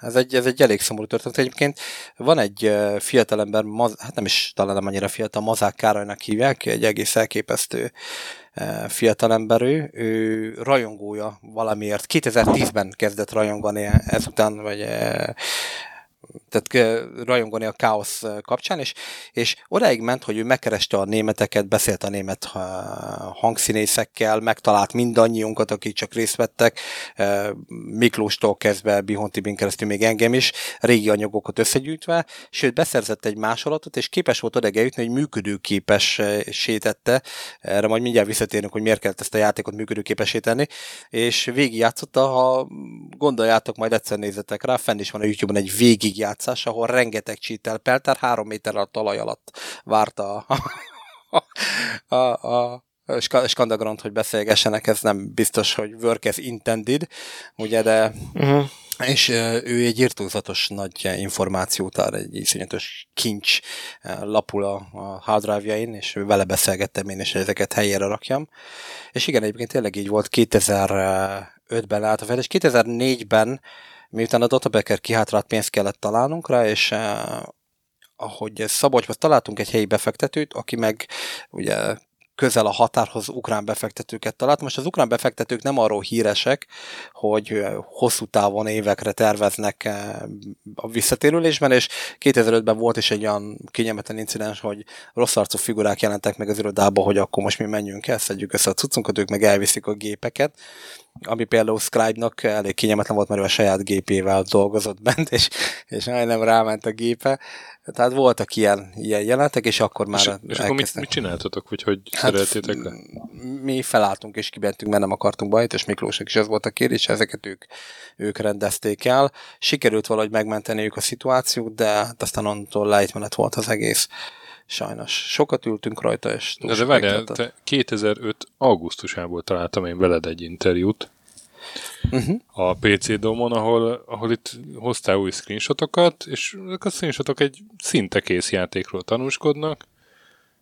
ez egy, ez egy elég szomorú történet. Egyébként van egy fiatalember, hát nem is talán nem annyira fiatal, Mazák Károlynak hívják, egy egész elképesztő fiatalember, ő, ő rajongója valamiért. kétezer-tízben kezdett rajongani ezután, vagy tehát rajongani a Káosz kapcsán, és, és odáig ment, hogy ő megkereste a németeket, beszélt a német hangszínészekkel, megtalált mindannyiunkat, akik csak részt vettek, Miklóstól kezdve Bihon Tibin keresztül még engem is, régi anyagokat összegyűjtve, sőt beszerzett egy másolatot, és képes volt odáig eljutni, hogy működőképessé tette, erre majd mindjárt visszatérünk, hogy miért kellett ezt a játékot működőképessé tenni, és végigjátszotta, ha gondoljátok, majd egyszer nézzetek rá, fenn is van a YouTube-on egy végig játszás, ahol rengeteg csítel peltár három méter alatt talaj alatt várta a, a, a, a Skandar Graunt, hogy beszélgessenek, ez nem biztos, hogy work as intended, ugye, de uh-huh. és ő egy irtózatos nagy információtár, egy iszonyatos kincs lapul a, a hard drive-jain, és vele beszélgettem én, és ezeket helyére rakjam. És igen, egyébként tényleg így volt, kétezer-ötben állt a fel, és kétezer-négyben miután a Data Becker kihátrált, pénzt kellett találnunk rá, és eh, ahogy Szabolcsban találtunk egy helyi befektetőt, aki meg ugye közel a határhoz ukrán befektetőket talált. Most az ukrán befektetők nem arról híresek, hogy hosszú távon évekre terveznek a visszatérülésben, és kétezer-ötben volt is egy olyan kényelmetlen incidens, hogy rossz arcú figurák jelentek meg az irodába, hogy akkor most mi menjünk el, szedjük össze a cuccunkat, ők meg elviszik a gépeket, ami például Scribe-nak elég kényelmetlen volt, mert ő a saját gépével dolgozott bent, és, és majdnem ráment a gépe. Tehát voltak ilyen, ilyen jelenetek, és akkor már és, elkezdtek. És akkor mit, mit csináltatok, hogy hogy hát szereltétek le? Mi felálltunk és kibentünk, mert nem akartunk bajt, és Miklósnak is ez volt a kérdés, ezeket ők, ők rendezték el. Sikerült valahogy megmenteniük a szituációt, de aztán onnantól lejtmenet volt az egész. Sajnos. Sokat ültünk rajta, és túl de várjál, te kétezer-öt augusztusából találtam én veled egy interjút, uh-huh. a pé cé-domon, ahol, ahol itt hoztál új screenshotokat, és a screenshotok egy szinte kész játékról tanúskodnak,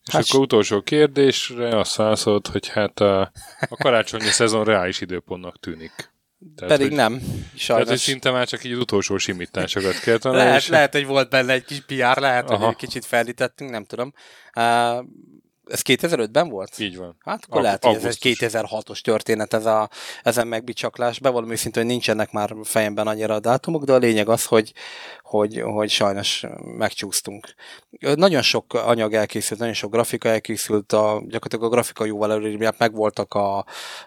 és hát akkor utolsó kérdésre azt válaszolt, hogy hát a, a karácsonyi szezon reális időpontnak tűnik. Tehát, pedig hogy, nem, sajnos. Tehát, hogy szinte már csak így az utolsó simításokat kell tanulni. lehet, és... lehet, hogy volt benne egy kis pé er, lehet, aha. hogy egy kicsit felítettünk, nem tudom. Uh, ez kétezer-ötben volt? Így van. Hát akkor Ag- lehet, hogy augusztus. Ez egy kétezer-hatos történet, ez a, ezen megbicsaklás. Bevallom őszintén, hogy nincsenek már fejemben annyira a dátumok, de a lényeg az, hogy, hogy, hogy sajnos megcsúsztunk. Nagyon sok anyag elkészült, nagyon sok grafika elkészült, a, gyakorlatilag a grafika jóval előbb megvoltak a,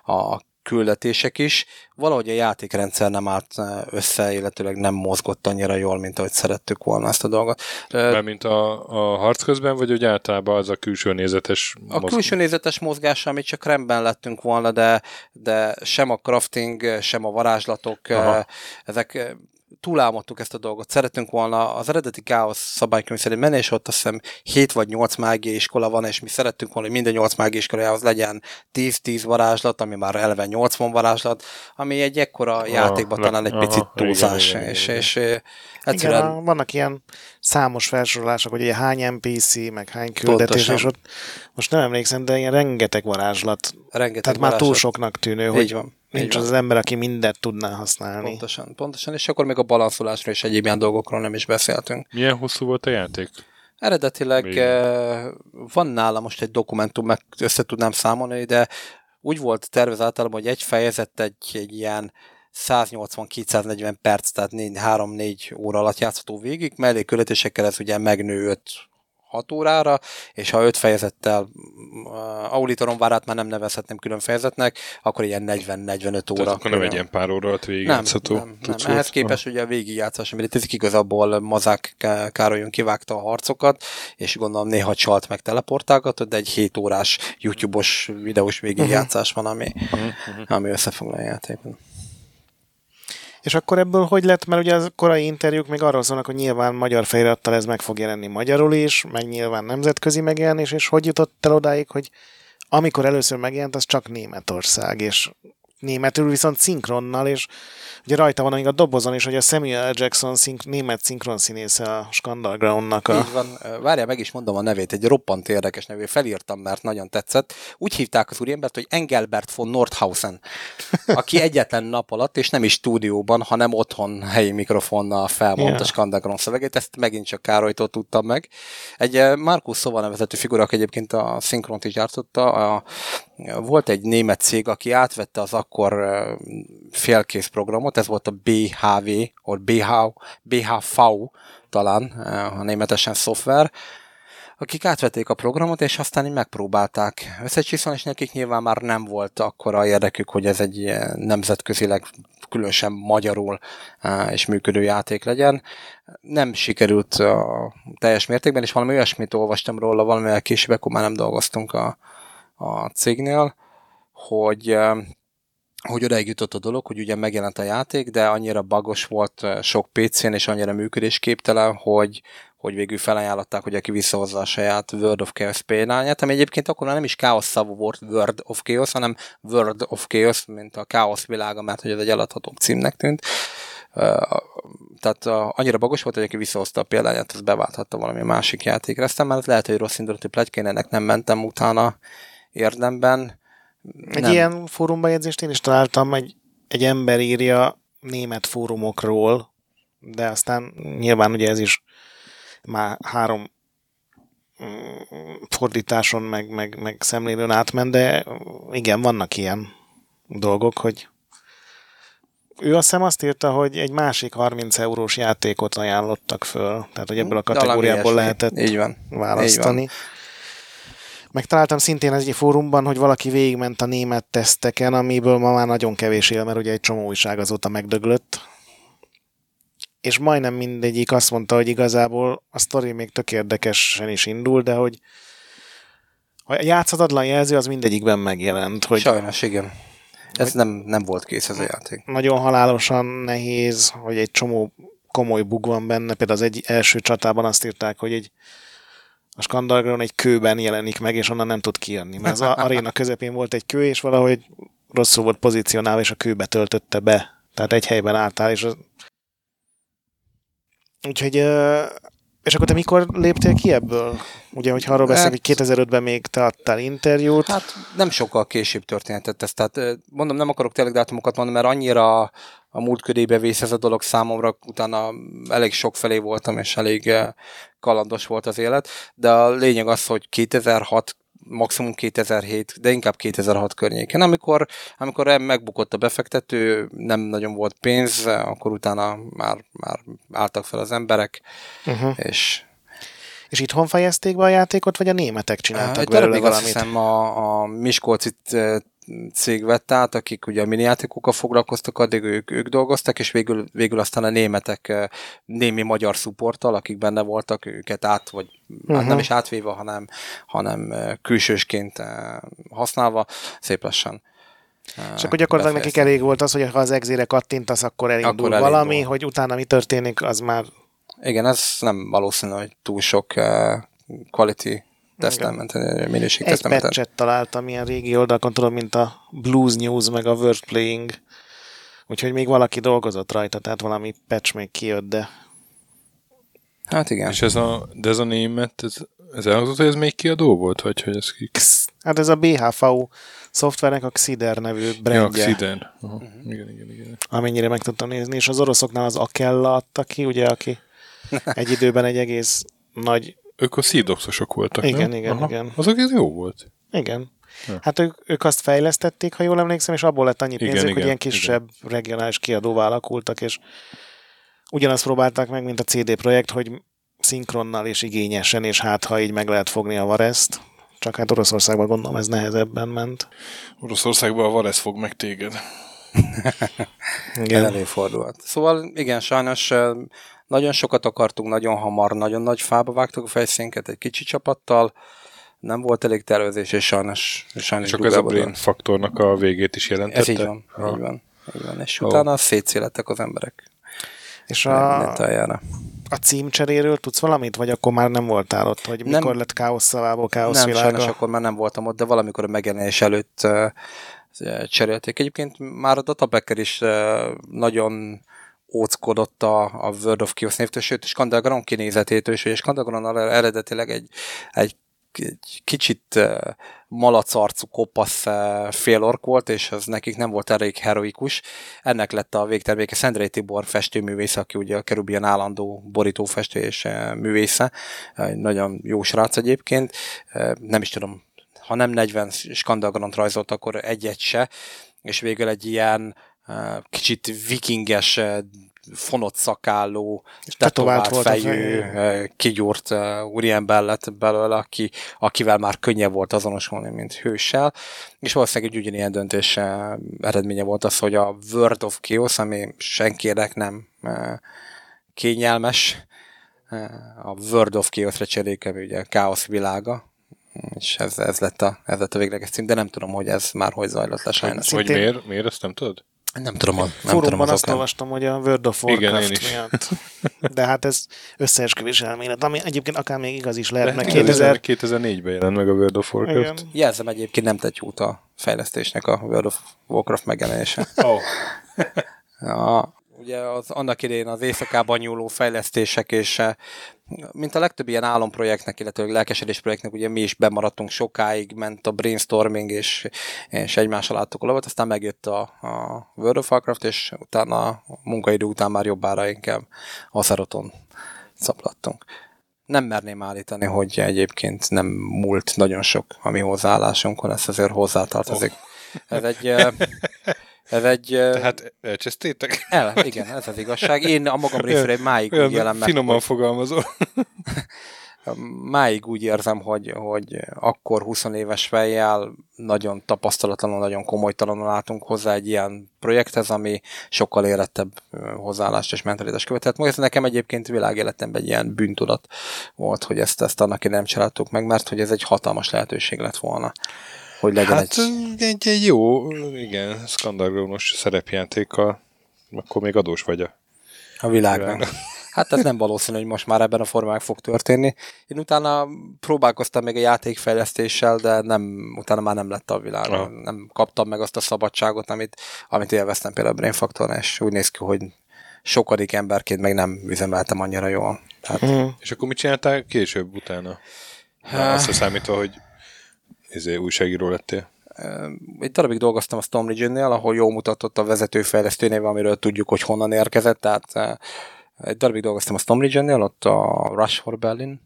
a küldetések is. Valahogy a játékrendszer nem állt össze, illetőleg nem mozgott annyira jól, mint ahogy szerettük volna ezt a dolgot. Mert mint a, a harc közben, vagy úgy általában az a külső nézetes mozgás? A külső nézetes mozgás, amit csak rendben lettünk volna, de, de sem a crafting, sem a varázslatok, aha. ezek... túlálmodtuk ezt a dolgot. Szeretünk volna az eredeti káosz szabálykönyv szerint menni, és ott azt hiszem hét vagy nyolc mágiai iskola van, és mi szerettünk volna, hogy minden nyolc mágiai iskolájához legyen tíz-tíz varázslat, ami már eleve nyolcvan varázslat, ami egy ekkora ah, játékban le, talán egy aha, picit túlzás. Igen, és, igen, és, és egyszerűen... igen, vannak ilyen számos felsorolások, hogy ugye hány en pé cé, meg hány küldetés, és ott most nem emlékszem, de ilyen rengeteg varázslat. Rengeteg Tehát varázslat. Már túl soknak tűnő, így hogy van. Nincs az, az ember, aki mindent tudná használni. Pontosan, pontosan, és akkor még a balanszolásról és egyéb ilyen dolgokról nem is beszéltünk. Milyen hosszú volt a játék? Eredetileg eh, van nála most egy dokumentum, meg össze tudnám számolni, de úgy volt tervez általában, hogy egy fejezet egy, egy ilyen száznyolcvan-kétszáznegyven perc, tehát három-négy óra alatt játszható végig, mellé küldetésekkel ez ugye megnő öt-hat órára, és ha öt fejezettel uh, auditoron várát már nem nevezhetném külön fejezetnek, akkor ilyen negyven-negyvenöt óra. Tehát akkor nem egy ilyen pár óra alatt végigjátszható. Nem, nem, nem. Ehhez képest ugye a végigjátszás, amit itt igazából Mazák Károlyon kivágta a harcokat, és gondolom néha csalt meg teleportákat, de egy hét órás YouTube-os videós végigjátszás van, ami, ami összefoglalja a játékban. És akkor ebből hogy lett? Mert ugye az korai interjúk még arról szólnak, hogy nyilván magyar felirattal ez meg fog jelenni magyarul is, meg nyilván nemzetközi megjelenés, és hogy jutott el odáig, hogy amikor először megjelent, az csak Németország, és németül viszont szinkronnal, és ugye rajta van még a dobozon is, hogy a Samuel Jackson szink, német szinkronszínésze a Skandar Graunnak a... Így van, várjál, meg is mondom a nevét, egy roppant érdekes nevű, felírtam, mert nagyon tetszett. Úgy hívták az úriembert, hogy Engelbert von Nordhausen, aki egyetlen nap alatt, és nem is stúdióban, hanem otthon helyi mikrofonnal felmondta yeah. Skandar Graun szövegét, ezt megint csak Károlytól tudtam meg. Egy Markus Szova nevezetű figura, aki egyébként a szinkront is gyártotta, a... volt egy német cég, aki átvette az akkor félkész programot, ez volt a bé há vé, vagy bé há vé talán, a németesen szoftver, akik átvették a programot, és aztán így megpróbálták összecsiszolni, és nekik nyilván már nem volt akkora érdekük, hogy ez egy nemzetközileg különösen magyarul és működő játék legyen. Nem sikerült a teljes mértékben, és valami olyasmit olvastam róla, valamivel később, akkor már nem dolgoztunk a a cégnél, hogy, hogy odaig jutott a dolog, hogy ugye megjelent a játék, de annyira bagos volt sok pé cén, és annyira működésképtelen, hogy, hogy végül felajánlották, hogy aki visszahozza a saját World of Chaos példányát, ami egyébként akkor nem is Káosz szavú volt World of Chaos, hanem World of Chaos, mint a Káosz világa, mert hogy ez egy eladhatóbb címnek tűnt. Tehát annyira bagos volt, hogy aki visszahozta a példányát, az beválthatta valami másik játékra. Aztán már lehet, hogy rossz indulatú pletykén, ennek nem mentem utána érdemben. Egy nem. Ilyen fórumbajegyzést én is találtam, egy, egy ember írja német fórumokról, de aztán nyilván ugye ez is már három fordításon meg, meg, meg szemlélőn átment, de igen, vannak ilyen dolgok, hogy ő azt hiszem azt írta, hogy egy másik harminc eurós játékot ajánlottak föl, tehát hogy ebből a kategóriából lehetett így van. Választani. Így van. Megtaláltam szintén egy fórumban, hogy valaki végigment a német teszteken, amiből ma már nagyon kevés él, mert ugye egy csomó újság azóta megdöglött. és majdnem mindegyik azt mondta, hogy igazából a sztori még tök érdekesen is indul, de hogy a játszhatatlan jelző az mindegyikben megjelent. Hogy sajnos, igen. Ez nem, nem volt kész ez a játék. Nagyon halálosan nehéz, hogy egy csomó komoly bug van benne. Például az egy első csatában azt írták, hogy egy, a Skandar Graun egy kőben jelenik meg, és onnan nem tud kijönni. Mert az aréna közepén volt egy kő, és valahogy rosszul volt pozícionálva, és a kőbe töltötte be. Tehát egy helyben álltál, és az... Úgyhogy... És akkor te mikor léptél ki ebből? Ugye, hogyha arról beszélünk, hogy kétezer-ötben még te adtál interjút. Hát nem sokkal később történhetett ez. Tehát mondom, nem akarok tényleg dátumokat mondani, mert annyira a múlt körébe vész ez a dolog számomra, utána elég sok felé voltam, és elég kalandos volt az élet. De a lényeg az, hogy kétezer-hat, maximum kétezer-hét, de inkább kétezer-hat környéken. Amikor, amikor megbukott a befektető, nem nagyon volt pénz, akkor utána már, már álltak fel az emberek. Uh-huh. És, és itthon fejezték be a játékot, vagy a németek csináltak belőle valamit? Azt hiszem a, a miskolci cég vett át, akik ugye a minijátékokkal foglalkoztak, addig ők, ők dolgoztak, és végül, végül aztán a németek némi magyar szuporttal, akik benne voltak, őket át, vagy uh-huh. hát nem is átvéve, hanem, hanem külsősként használva, szép lassan. És akkor gyakorlatilag nekik elég volt az, hogy ha az exére kattintasz, akkor elindul, akkor elindul valami, elindul. Hogy utána mi történik, az már... Igen, ez nem valószínű, hogy túl sok quality tesztelmenten, minőség tesztelmenten. Egy patchet találtam ilyen régi oldalakon, tudom, mint a Blues News, meg a World Playing. Úgyhogy még valaki dolgozott rajta, tehát valami patch még kijött, de... Hát igen. És ez a, de ez a német, ez, ez elhozott, hogy ez még kiadó volt? Vagy hogy ez ki... Hát ez a bé há vé szoftvernek a Xider nevű brandje. Ja, Xider. Uh-huh. Igen, igen, igen. Amennyire meg tudtam nézni, és az oroszoknál az Akella adta ki, ugye, aki egy időben egy egész nagy... Ők a szídoxosok voltak, igen, nem? Igen, aha, igen. Azok ez jó volt. Igen. Ja. Hát ők, ők azt fejlesztették, ha jól emlékszem, és abból lett annyi pénzük, igen, hogy igen, ilyen kisebb igen. regionális kiadóvá alakultak, és ugyanazt próbálták meg, mint a cé dé Projekt, hogy szinkronnal és igényesen, és hát ha így meg lehet fogni a Vareszt, csak hát Oroszországban gondolom ez nehezebben ment. Oroszországban a Varesz fog meg téged. Igen. Előfordulhat. Szóval igen, sajnos... Nagyon sokat akartunk, nagyon hamar, nagyon nagy fába vágtuk a fejszénket egy kicsi csapattal, nem volt elég tervezés, és sajnos... sajnos csak ez a Brain Faktornak a végét is jelentette? Ez így van, ah. így van. Így van. És oh. utána szétszélettek az emberek. És a, a címcseréről tudsz valamit? Vagy akkor már nem voltál ott? Hogy mikor nem, lett Káosz szavából Káosz nem, világa? Nem, sajnos akkor már nem voltam ott, de valamikor a megjelenés előtt uh, cserélték. Egyébként már a Data Becker is uh, nagyon... óckodott a, a World of Chaos névtől, sőt, Skandar Graun kinézetétől is, és Skandar Graun eredetileg egy, egy, egy kicsit malacarcú, kopasz félork volt, és az nekik nem volt elég heroikus. Ennek lett a végterméke Szendrei Tibor festőművész, aki ugye a Kerubion állandó borítófestő és művésze, nagyon jó srác egyébként, nem is tudom, ha nem negyven Skandar Graun rajzolt, akkor egyet se, és végül egy ilyen kicsit vikinges, fonott szakálló, tetovált fejű, kigyúrt úriember lett belőle, aki, akivel már könnyebb volt azonosulni, mint hőssel. És valószínűleg egy ugyanilyen döntés eredménye volt az, hogy a World of Chaos, ami senkinek nem kényelmes, a World of Chaos-re cserélik, ugye a Káosz világa, és ez, ez, lett a, ez lett a végleges cím, de nem tudom, hogy ez már hogy zajlott le sajnos. Hogy miért? Miért ezt nem tudod? Nem tudom, nem Forumban tudom az azt okán. Olvastam, hogy a World of Warcraft miatt. De hát ez összeesküvés elmélet, ami egyébként akár még igaz is lehet, mert kétezer... kétezer-négyben jelent meg a World of Warcraft. Igen. Jelzem, egyébként nem tett jót a fejlesztésnek a World of Warcraft megjelenése. Oh. Ja, ugye az, annak idején az éjszakában nyúló fejlesztések, és mint a legtöbb ilyen álomprojektnek, illetve lelkesedés projektnek, ugye mi is bemaradtunk sokáig, ment a brainstorming, és, és egymással láttuk a lovat, aztán megjött a, a World of Warcraft, és utána a munkaidő után már jobbára inkább haszároton szaplattunk. Nem merném állítani, hogy egyébként nem múlt nagyon sok a mi hozzáállásunkon, ezt azért hozzátartozik. Oh. Ez egy... Ez egy... Tehát elcsesztétek? El, igen, ez az igazság. Én a magam részére máig úgy jelen meg... Finoman fogalmazol. máig úgy érzem, hogy, hogy akkor húsz éves fejjel nagyon tapasztalatlanul, nagyon komolytalanul látunk hozzá egy ilyen projekthez, ami sokkal érettebb hozzáállást és mentalitást követett. Most nekem egyébként világéletemben egy ilyen bűntudat volt, hogy ezt, ezt annak idején nem csináltuk meg, mert hogy ez egy hatalmas lehetőség lett volna. Hogy legyen hát egy... egy, egy jó, igen, Skandar Graunos szerepjátékkal, akkor még adós vagy a, a világnak. Hát ez nem valószínű, hogy most már ebben a formában fog történni. Én utána próbálkoztam még a játékfejlesztéssel, de nem, utána már nem lett a világ. Ah. Nem kaptam meg azt a szabadságot, amit, amit élveztem például a Brain Factor, és úgy néz ki, hogy sokadik emberként meg nem üzemeltem annyira jól. Tehát... Mm. És akkor mit csináltál később utána? Ha... Azt számítva, hogy izé, újságíró lettél? Egy darabig dolgoztam a Storm Legion-nél, ahol jól mutatott a vezetőfejlesztőnév, amiről tudjuk, hogy honnan érkezett, tehát egy darabig dolgoztam a Storm Legion-nél, ott a Rush for Berlin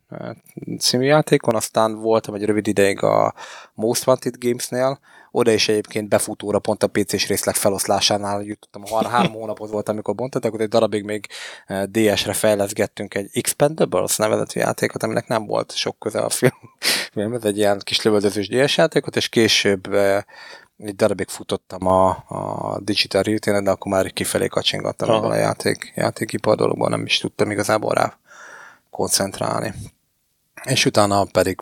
című játékon, aztán voltam egy rövid ideig a Most Wanted Games-nél, oda is egyébként befutóra pont a pé cés részleg feloszlásánál jutottam, ha három hónapot volt, amikor bontottak, akkor egy darabig még dé es-re fejleszgettünk egy Expendables nevezetű játékot, aminek nem volt sok köze a film, ez egy ilyen kis lövöldözős dé es játékot, és később egy darabig futottam a, a Digital Reality-n, de akkor már kifelé kacsingattam abban a játék, játékipar dologban, nem is tudtam igazából rá koncentrálni. És utána pedig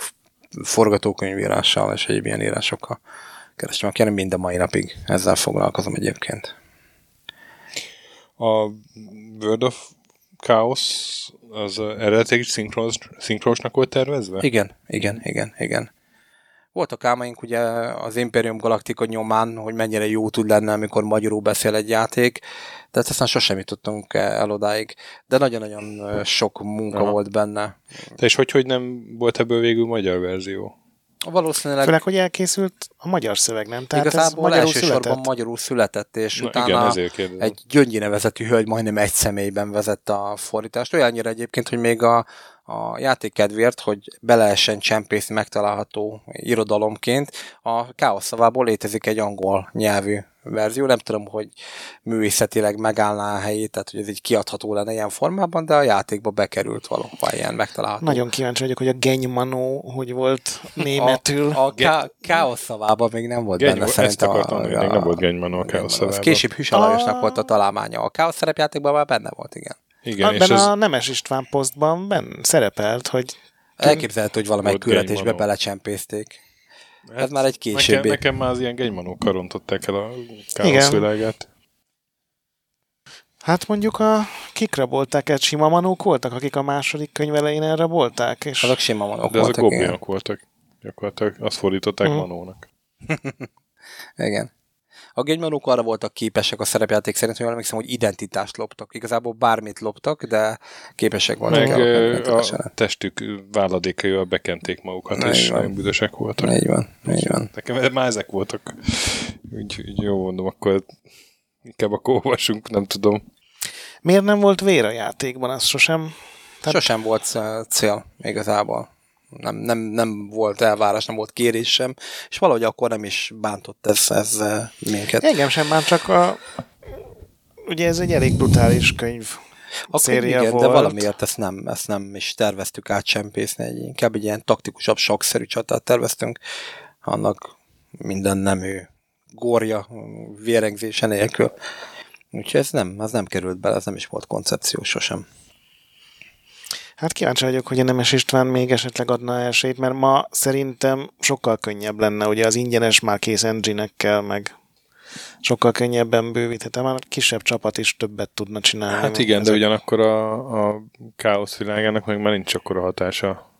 forgatókönyvírással és egyéb ilyen írásokkal kerestem, aki mind a mai napig ezzel foglalkozom egyébként. A World of Chaos az eredetileg szinkronosnak volt tervezve? Igen, igen, igen, igen. Voltak álmaink ugye az Imperium Galactica nyomán, hogy mennyire jó tud lenne, amikor magyarul beszél egy játék, de ezt aztán sosem jutottunk el odáig. De nagyon-nagyon sok munka Aha. volt benne. De és hogy, hogy nem volt ebből végül magyar verzió? Valószínűleg... Főleg, hogy elkészült a magyar szöveg, nem? Tehát igazából elsősorban született. Magyarul született, és Na, utána igen, egy Gyöngyi nevezetű hölgy majdnem egy személyben vezette a fordítást. Olyannyira egyébként, hogy még a a játék kedvéért, hogy be lehessen csempészni megtalálható irodalomként. A Káosz szavából létezik egy angol nyelvű verzió, nem tudom, hogy művészetileg megállná a helyét, tehát hogy ez így kiadható lenne ilyen formában, de a játékba bekerült valahol ilyen megtalálható. Nagyon kíváncsi vagyok, hogy a genymanó hogy volt németül. A, a ká- Káosz szavában még nem volt Geny, benne szerintem. Ezt akartam, hogy nem volt genymanó a Káosz szavában. Később Hüse Lajosnak volt a találmánya. A Káosz szerepjátékban már benne volt, igen. Igen, és az... a Nemes István posztban ben szerepelt, hogy... Elképzelhető, hogy valamelyik küldetésbe belecsempészték. Hát ez már egy későbbi. Nekem, nekem már az ilyen genymanókkal rontották el a káoszvilágát. Hát mondjuk a kik rabolták el, sima manók voltak, akik a második könyv elején elrabolták. És... Azok sima manók de voltak. De azok goblinok voltak. Gyakorlatilag azt fordították mm. manónak. Igen. A genymanók arra voltak képesek a szerepjáték szerint, hogy emlékszem, hogy identitást loptak. Igazából bármit loptak, de képesek voltak. Meg el, a, a testük váladékaival bekenték magukat, Na, és nagyon büdösek voltak. Így van, így van. Nekem már ezek voltak. Úgy, úgy jó mondom, akkor inkább akkor olvasunk, nem tudom. Miért nem volt vér a játékban? Az sosem... Tehát... Sosem volt cél igazából. Nem, nem, nem volt elvárás, nem volt kérés sem, és valahogy akkor nem is bántott ez, ez minket. Engem sem, már csak a... Ugye ez egy elég brutális könyv széria volt. De valamiért ezt nem, ezt nem is terveztük átcsempészni, inkább egy ilyen taktikusabb, sakszerű csatát terveztünk, annak minden nemű górja, vérengzése nélkül. Úgyhogy ez nem, ez nem került bele, ez nem is volt koncepció sosem. Hát kíváncsi vagyok, hogy a Nemes István még esetleg adna esélyt, mert ma szerintem sokkal könnyebb lenne, ugye az ingyenes már kész engine-ekkel, meg sokkal könnyebben bővíthetem, már kisebb csapat is többet tudna csinálni. Hát igen, de ugyanakkor a, a káosz világának meg már nincs akkora hatása.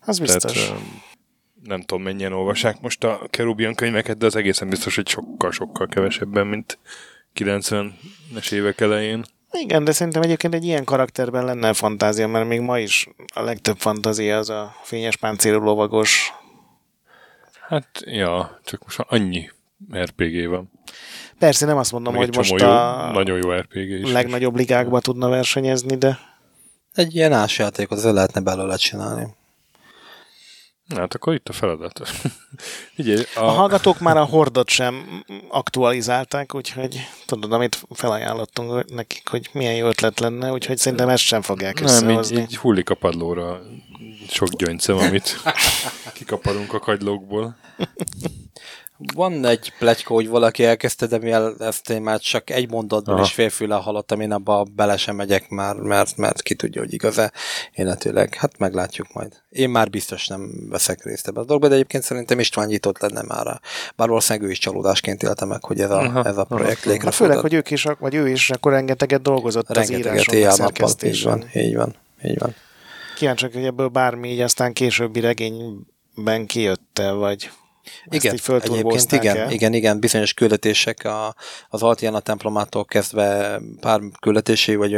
Az biztos. Tehát, nem tudom, mennyien olvassák most a Kerubion könyveket, de az egészen biztos, hogy sokkal-sokkal kevesebben, mint kilencvenes évek elején. Igen, de szerintem egyébként egy ilyen karakterben lenne fantázia, mert még ma is a legtöbb fantázia az a fényes páncélú lovagos. Hát, ja, csak most annyi er pé gé van. Persze, nem azt mondom, még hogy most jó, a nagyon jó er pé gé is legnagyobb is. Ligákba tudna versenyezni, de... Egy ilyen ás játékot azért lehetne belőle csinálni. Hát akkor itt a feladat. Ugye, a... a hallgatók már a hordot sem aktualizálták, úgyhogy tudod, amit felajánlottunk nekik, hogy milyen jó ötlet lenne, úgyhogy szerintem ezt sem fogják összehozni. Nem, így, így hullik a padlóra sok gyöngyszem, amit kikaparunk a kagylókból. Van egy pletyka, hogy valaki elkezdte, de mivel ezt én már csak egy mondatban aha. és félfüllel hallottam, én abba bele sem megyek már, mert, mert ki tudja, hogy igaz-e életőleg. Hát meglátjuk majd. Én már biztos nem veszek részt ebben a dolgokban, de egyébként szerintem István nyitott lenne már. Bár valószínűleg ő is csalódásként élte meg, hogy ez a, aha, ez a projekt aha. létre. Főleg, hogy ők is, vagy ő is akkor rengeteget dolgozott rengeteget az íráson, a szerkesztésen. Így van, így van, így van. Kíváncsiak, hogy ebből bármi így aztán későbbi regényben kijött-e, vagy... Igen, egyébként igen, igen, igen, bizonyos küldetések a, az Altiana templomától kezdve pár küldetési, vagy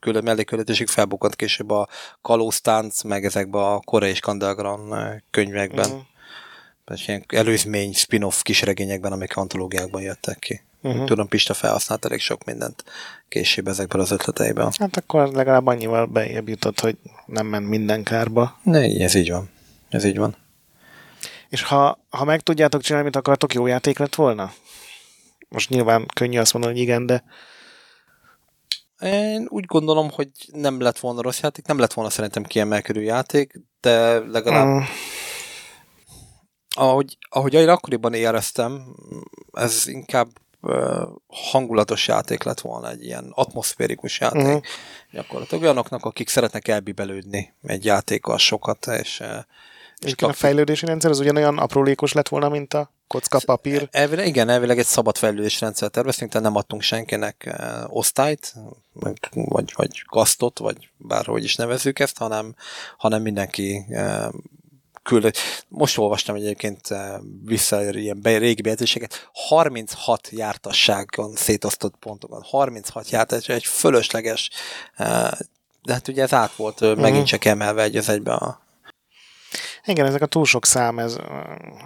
küldet, mellékküldetésig felbukant később a kalóztánc, meg ezekben a koreai Skandar Graun könyvekben. Uh-huh. Ilyen előzmény, spin-off kisregényekben, amik antológiákban jöttek ki. Uh-huh. Tudom, Pista felhasznált elég sok mindent később ezekben az ötleteiben. Hát akkor legalább annyival bejjebb jutott, hogy nem ment minden kárba. Ne, ez így van. Ez így van. És ha, ha meg tudjátok csinálni, amit akartok, jó játék lett volna? Most nyilván könnyű azt mondani, hogy igen, de... Én úgy gondolom, hogy nem lett volna rossz játék, nem lett volna szerintem kiemelkedő játék, de legalább... Mm. Ahogy, ahogy akkoriban éreztem, ez inkább uh, hangulatos játék lett volna, egy ilyen atmoszférikus játék. Mm. Gyakorlatilag olyanoknak, akik szeretnek elbibelődni egy játékkal sokat, és... Uh, És a fejlődési rendszer az ugyanolyan aprólékos lett volna, mint a kocka papír? Elvileg, igen, elvileg egy szabad fejlődési rendszer terveztünk, tehát nem adtunk senkinek osztályt, vagy, vagy kasztot, vagy bárhogy is nevezzük ezt, hanem, hanem mindenki küldött. Most olvastam egyébként vissza ilyen régi bejegyzéseket, harminchat jártasságon szétosztott pontokon, harminchat jártasság, egy fölösleges, de hát ugye ez át volt mm-hmm. megint csak emelve egy az egyben a igen, ezek a túl sok szám, ez,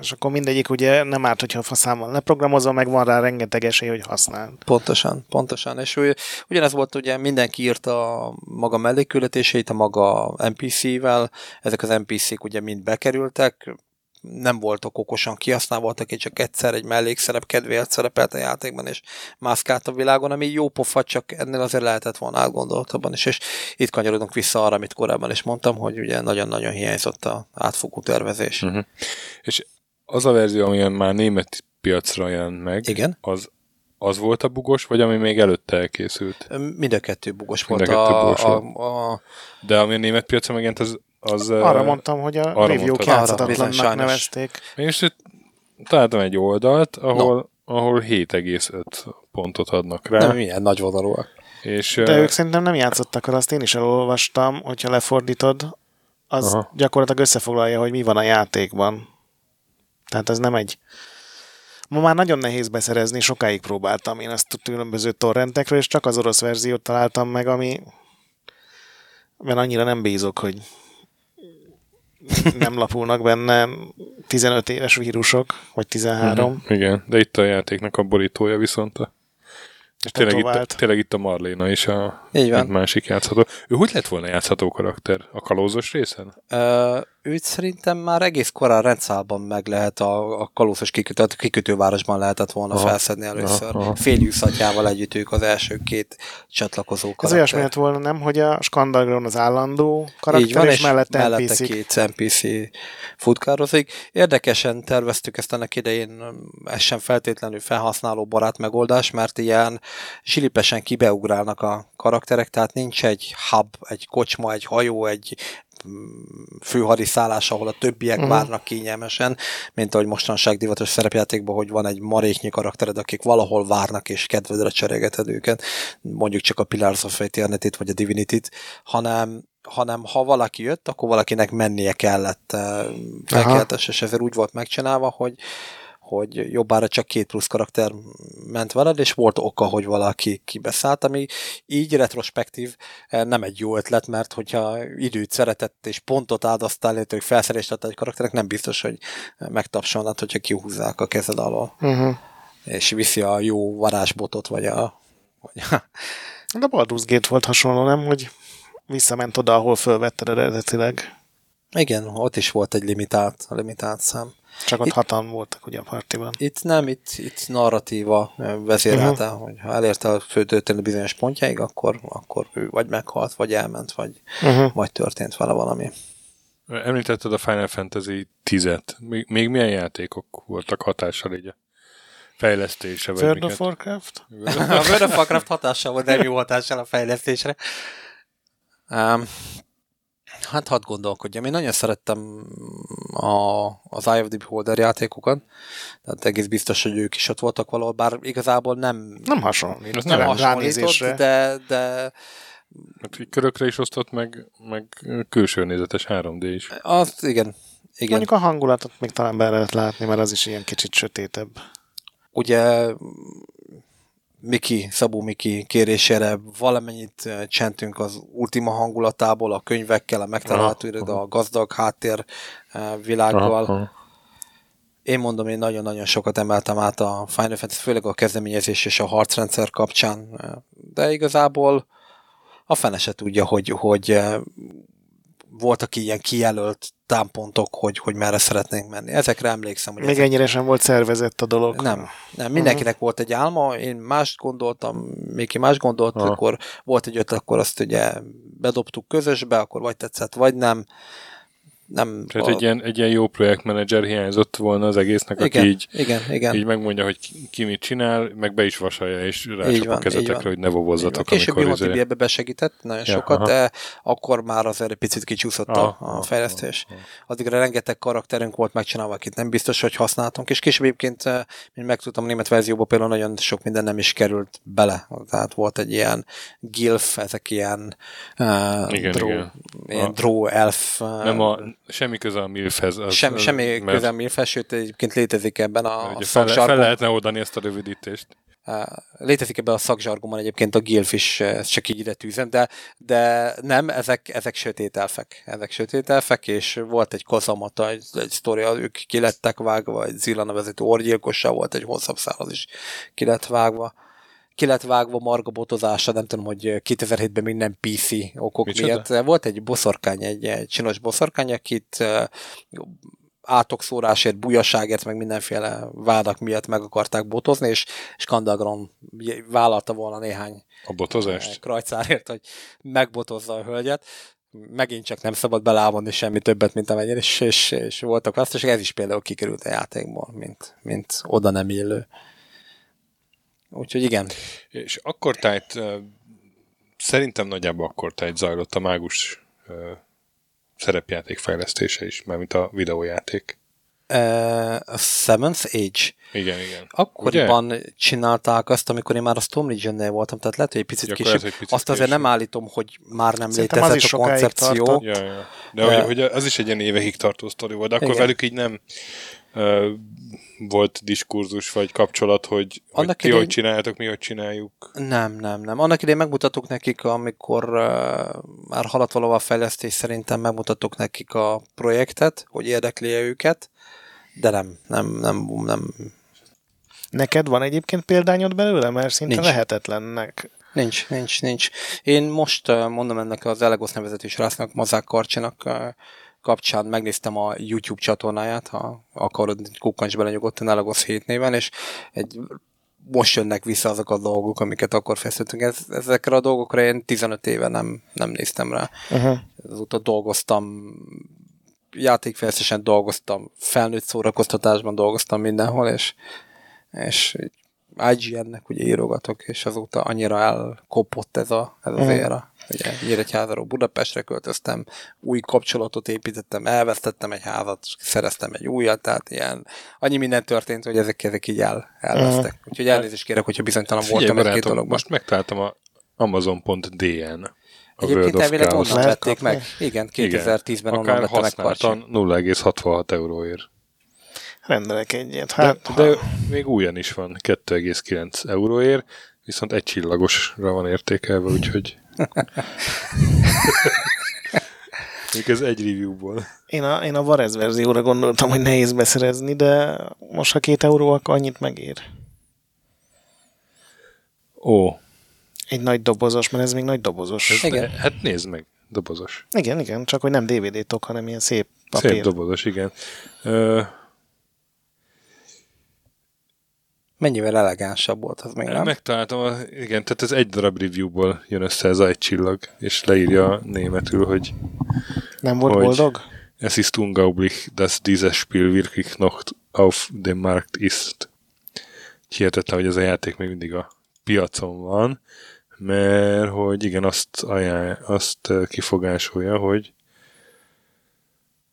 és akkor mindegyik ugye nem árt, hogyha a számmal leprogramozva, meg van rá rengeteg esély, hogy használ. Pontosan, pontosan. És ugye, ugyanez volt, ugye mindenki írta a maga mellékküldetéseit a maga en pé cé-vel, ezek az en pé cé-k ugye mind bekerültek, nem voltak okosan kihasználva, voltak, csak egyszer egy mellékszerep kedvéért szerepelt a játékban, és mászkált a világon, ami jó pofa, csak ennél azért lehetett volna átgondoltabban is, és itt kanyarodunk vissza arra, amit korábban is mondtam, hogy ugye nagyon-nagyon hiányzott az átfogó tervezés. Uh-huh. És az a verzió, ami már német piacra jelent meg, igen? az Az volt a bugos, vagy ami még előtte elkészült? Mind a kettő bugos volt. Kettő bugos a, volt. A, a... De ami a német piacra megjelent, az Az, arra mondtam, hogy a review-k játszhatatlannak nevezték. És itt találtam egy oldalt, ahol, no. ahol hét egész öt pontot adnak rá. Nem ilyen nagy vonalúak. És, de ők szerintem nem játszottak, azt én is elolvastam, hogyha lefordítod, az aha. gyakorlatilag összefoglalja, hogy mi van a játékban. Tehát ez nem egy... Ma már nagyon nehéz beszerezni, sokáig próbáltam én azt különböző torrentekről, és csak az orosz verziót találtam meg, ami... mert annyira nem bízok, hogy... nem lapulnak benne tizenöt éves vírusok, vagy tizenhárom. Uh-huh. Igen, de itt a játéknak a borítója viszont a... És tényleg itt, tényleg itt a Marléna is a másik játszható. Ő hogy lett volna játszható karakter? A kalózos részen? Ö, őt szerintem már egész korán rendszálban meg lehet a, a kalózos kikötő, kikötővárosban lehetett volna aha, felszedni először. Féljusszatyával együtt ők az első két csatlakozó karakter. Ez olyasmi lett volna, nem? Hogy a Skandar Graun az állandó karakter, van, és, és mellette, mellette két en pé cé futkározik. Érdekesen terveztük ezt ennek idején, ez sem feltétlenül felhasználó barát megoldás, mert ilyen zsilipesen kibeugrálnak a karakterek, tehát nincs egy hub, egy kocsma, egy hajó, egy főhadiszállás, ahol a többiek uh-huh. várnak kényelmesen, mint ahogy mostanság divatos szerepjátékban, hogy van egy maréknyi karaktered, akik valahol várnak és kedvedre cserélgeted őket, mondjuk csak a Pillars of Eternity-t vagy a Divinity-t, hanem hanem ha valaki jött, akkor valakinek mennie kellett felkeltes, és ezért úgy volt megcsinálva, hogy hogy jobbára csak két plusz karakter ment veled, és volt oka, hogy valaki kibeszállt, ami így retrospektív nem egy jó ötlet, mert hogyha időt szeretett és pontot áldoztál, illetve felszerelést adtál egy karakternek, nem biztos, hogy megtapsolnád, hogyha kihúzzák a kezed alól. Uh-huh. És viszi a jó varázsbotot, vagy a... Vagy a... De Baldur's Gate volt hasonló, nem? Hogy visszament oda, ahol fölvetted eredetileg. Igen, ott is volt egy limitált, limitált szám. Csak ott itt, hatan voltak ugye a partiban. Itt nem, itt, itt narratíva vezérelte, uh-huh. hogy ha elérte a fő történet bizonyos pontjáig, akkor, akkor ő vagy meghalt, vagy elment, vagy, uh-huh. vagy történt vele valami. Említetted a Final Fantasy tízet. Még, még milyen játékok voltak hatással így a fejlesztése? World of Warcraft? A World of Warcraft hatással volt, nem jó hatással a fejlesztésre. Um, Hát hadd gondolkodjam. Én nagyon szerettem a, az Eye of the Beholder játékokat, tehát egész biztos, hogy ők is ott voltak valahol, bár igazából nem... Nem hasonlít. Nem hasonlított, de... de hát körökre is osztott, meg, meg külső nézetes három dé is. Az, igen, igen. Mondjuk a hangulatot még talán be lehet látni, mert az is ilyen kicsit sötétebb. Ugye... Miki, Szabó Miki kérésére valamennyit csentünk az Ultima hangulatából, a könyvekkel, a megtalálható iroda, uh-huh. a gazdag háttér világgal. Uh-huh. Én mondom, én nagyon-nagyon sokat emeltem át a Final Fantasy, főleg a kezdeményezés és a harcrendszer kapcsán, de igazából a fene se tudja, hogy, hogy voltak ilyen kijelölt támpontok, hogy, hogy merre szeretnénk menni. Ezekre emlékszem. Hogy még ezek... ennyire sem volt szervezett a dolog. Nem, nem. Mindenkinek uh-huh. volt egy álma, én mást gondoltam, Miki más gondolt, uh-huh. akkor volt egy ötlet, akkor azt ugye bedobtuk közösbe, akkor vagy tetszett, vagy nem. nem Tehát a... egy, ilyen, egy ilyen jó projektmenedzser hiányzott volna az egésznek, igen, aki így, igen, igen. így megmondja, hogy ki, ki mit csinál, meg be is vasalja, és rácsap a kezetekre, hogy ne vovozzatok. Később Bihon Tibi ebbe besegített nagyon ja, sokat, aha. de akkor már azért picit kicsúszott aha, a, a fejlesztés. Aha, aha. Addigra rengeteg karakterünk volt megcsinálva, akit nem biztos, hogy használtunk, és később egyébként, mint megtudtam, a német verzióban például nagyon sok minden nem is került bele. Tehát volt egy ilyen gilf, ezek ilyen uh, igen, dró, igen. ilyen dró elf. Nem a Semmi köze a milfhez. Az, Sem, semmi mert... köze a milfhez, sőt egyébként létezik ebben a, a szaksargon. Fel lehetne oldani ezt a rövidítést. Létezik ebben a szakzsargóban egyébként a gilf is, csak így ide tűzem, de, de nem, ezek, ezek sötét elfek. Ezek sötét elfek, és volt egy kozamata, egy, egy sztória, ők ki lettek vágva, egy Zilla nevezető orgyilkossal volt, egy hosszabb szál, is ki lett vágva. Ki lett vágva marga botozása, nem tudom, hogy kétezer-hétben minden pé cé okok Micsoda? miatt. Volt egy boszorkány, egy, egy csinos boszorkány, akit átokszórásért, bujaságért, meg mindenféle vádak miatt meg akarták botozni, és Skandar Graun vállalta volna néhány a botozást. Krajcárért, hogy megbotozza a hölgyet. Megint csak nem szabad belávonni semmi többet, mint amennyire, és, és, és voltak azt, és ez is például kikerült a játékból, mint, mint oda nem illő. Úgyhogy igen. És akkor tájt, szerintem nagyjából akkor tájt zajlott a mágus szerepjáték fejlesztése is, mármint a videójáték. Uh, a Seventh Age. Igen, igen. Akkoriban ugye? Csinálták azt, amikor én már a Storm Legion-nél voltam, tehát lehet, hogy egy picit később. Egy picit azt azért később. Nem állítom, hogy már nem szerintem létezett a koncepció. Ja, ja. De uh, hogy, hogy az is egy ilyen évekig tartó sztori volt, de akkor igen. velük így nem... Uh, volt diskurzus vagy kapcsolat, hogy, hogy ti idén... hogy csináljátok, mi hogy csináljuk? Nem, nem, nem. Annak idején megmutatok nekik, amikor uh, már haladt valahol a fejlesztés, szerintem megmutatok nekik a projektet, hogy érdekli-e őket, de nem, nem, nem, nem. Neked van egyébként példányod belőle? Mert szinte nincs. Lehetetlennek. Nincs, nincs, nincs. Én most uh, mondom ennek az Elegosz nevezetű srácnak, Mazák Karcsinak, uh, kapcsán megnéztem a YouTube csatornáját, ha akarod, kukkancs bele nyugodtan, Elagos hét néven, és egy, most jönnek vissza azok a dolgok, amiket akkor fejlesztettünk. Ez, ezekre a dolgokra én tizenöt éve nem, nem néztem rá. Uh-huh. Azóta dolgoztam, játékfejlesztésen dolgoztam, felnőtt szórakoztatásban dolgoztam mindenhol, és, és i gé en-nek ugye írogatok, és azóta annyira elkopott ez, a, ez az uh-huh. éra. Ugye, Nyíregyházáról Budapestre költöztem, új kapcsolatot építettem, elvesztettem egy házat, szereztem egy újat, tehát ilyen, annyi minden történt, hogy ezek, ezek így el, elvesztek. Úgyhogy elnézést kérek, hogyha bizonytalan Figyelj, voltam egy-két dologban. Most megtaláltam a amazon pont dé en a World of Chaos. Onnan vették meg. Igen, kétezer-tízben onnan vettem meg Karcsi. Akár használtan nulla egész hatvanhat euróért. Rendelek egy ilyet. Hát, de, de még újan is van, kettő egész kilenc euróért, viszont egy csillagosra van értékelve, úgyhogy még ez egy reviewból. Én a, én a Varez verzióra gondoltam, hogy nehéz beszerezni, de most ha két euró, akkor annyit megér. Ó. Egy nagy dobozos, mert ez még nagy dobozos. Ez, hát nézd meg. dobozos. Igen, igen, csak hogy nem dé vé dé-tok, hanem ilyen szép papír. Szép dobozos, igen. Ö... Mennyivel elegánsabb volt az még, nem? Megtaláltam, a, igen, tehát ez egy darab reviewból jön össze ez a egy csillag, és leírja németül, hogy... Nem volt hogy boldog? Es ist unglaublich, dass dieses Spiel wirklich noch auf dem Markt ist. Hihetetlen, hogy ez a játék még mindig a piacon van, mert hogy igen, azt, ajánl, azt kifogásolja, hogy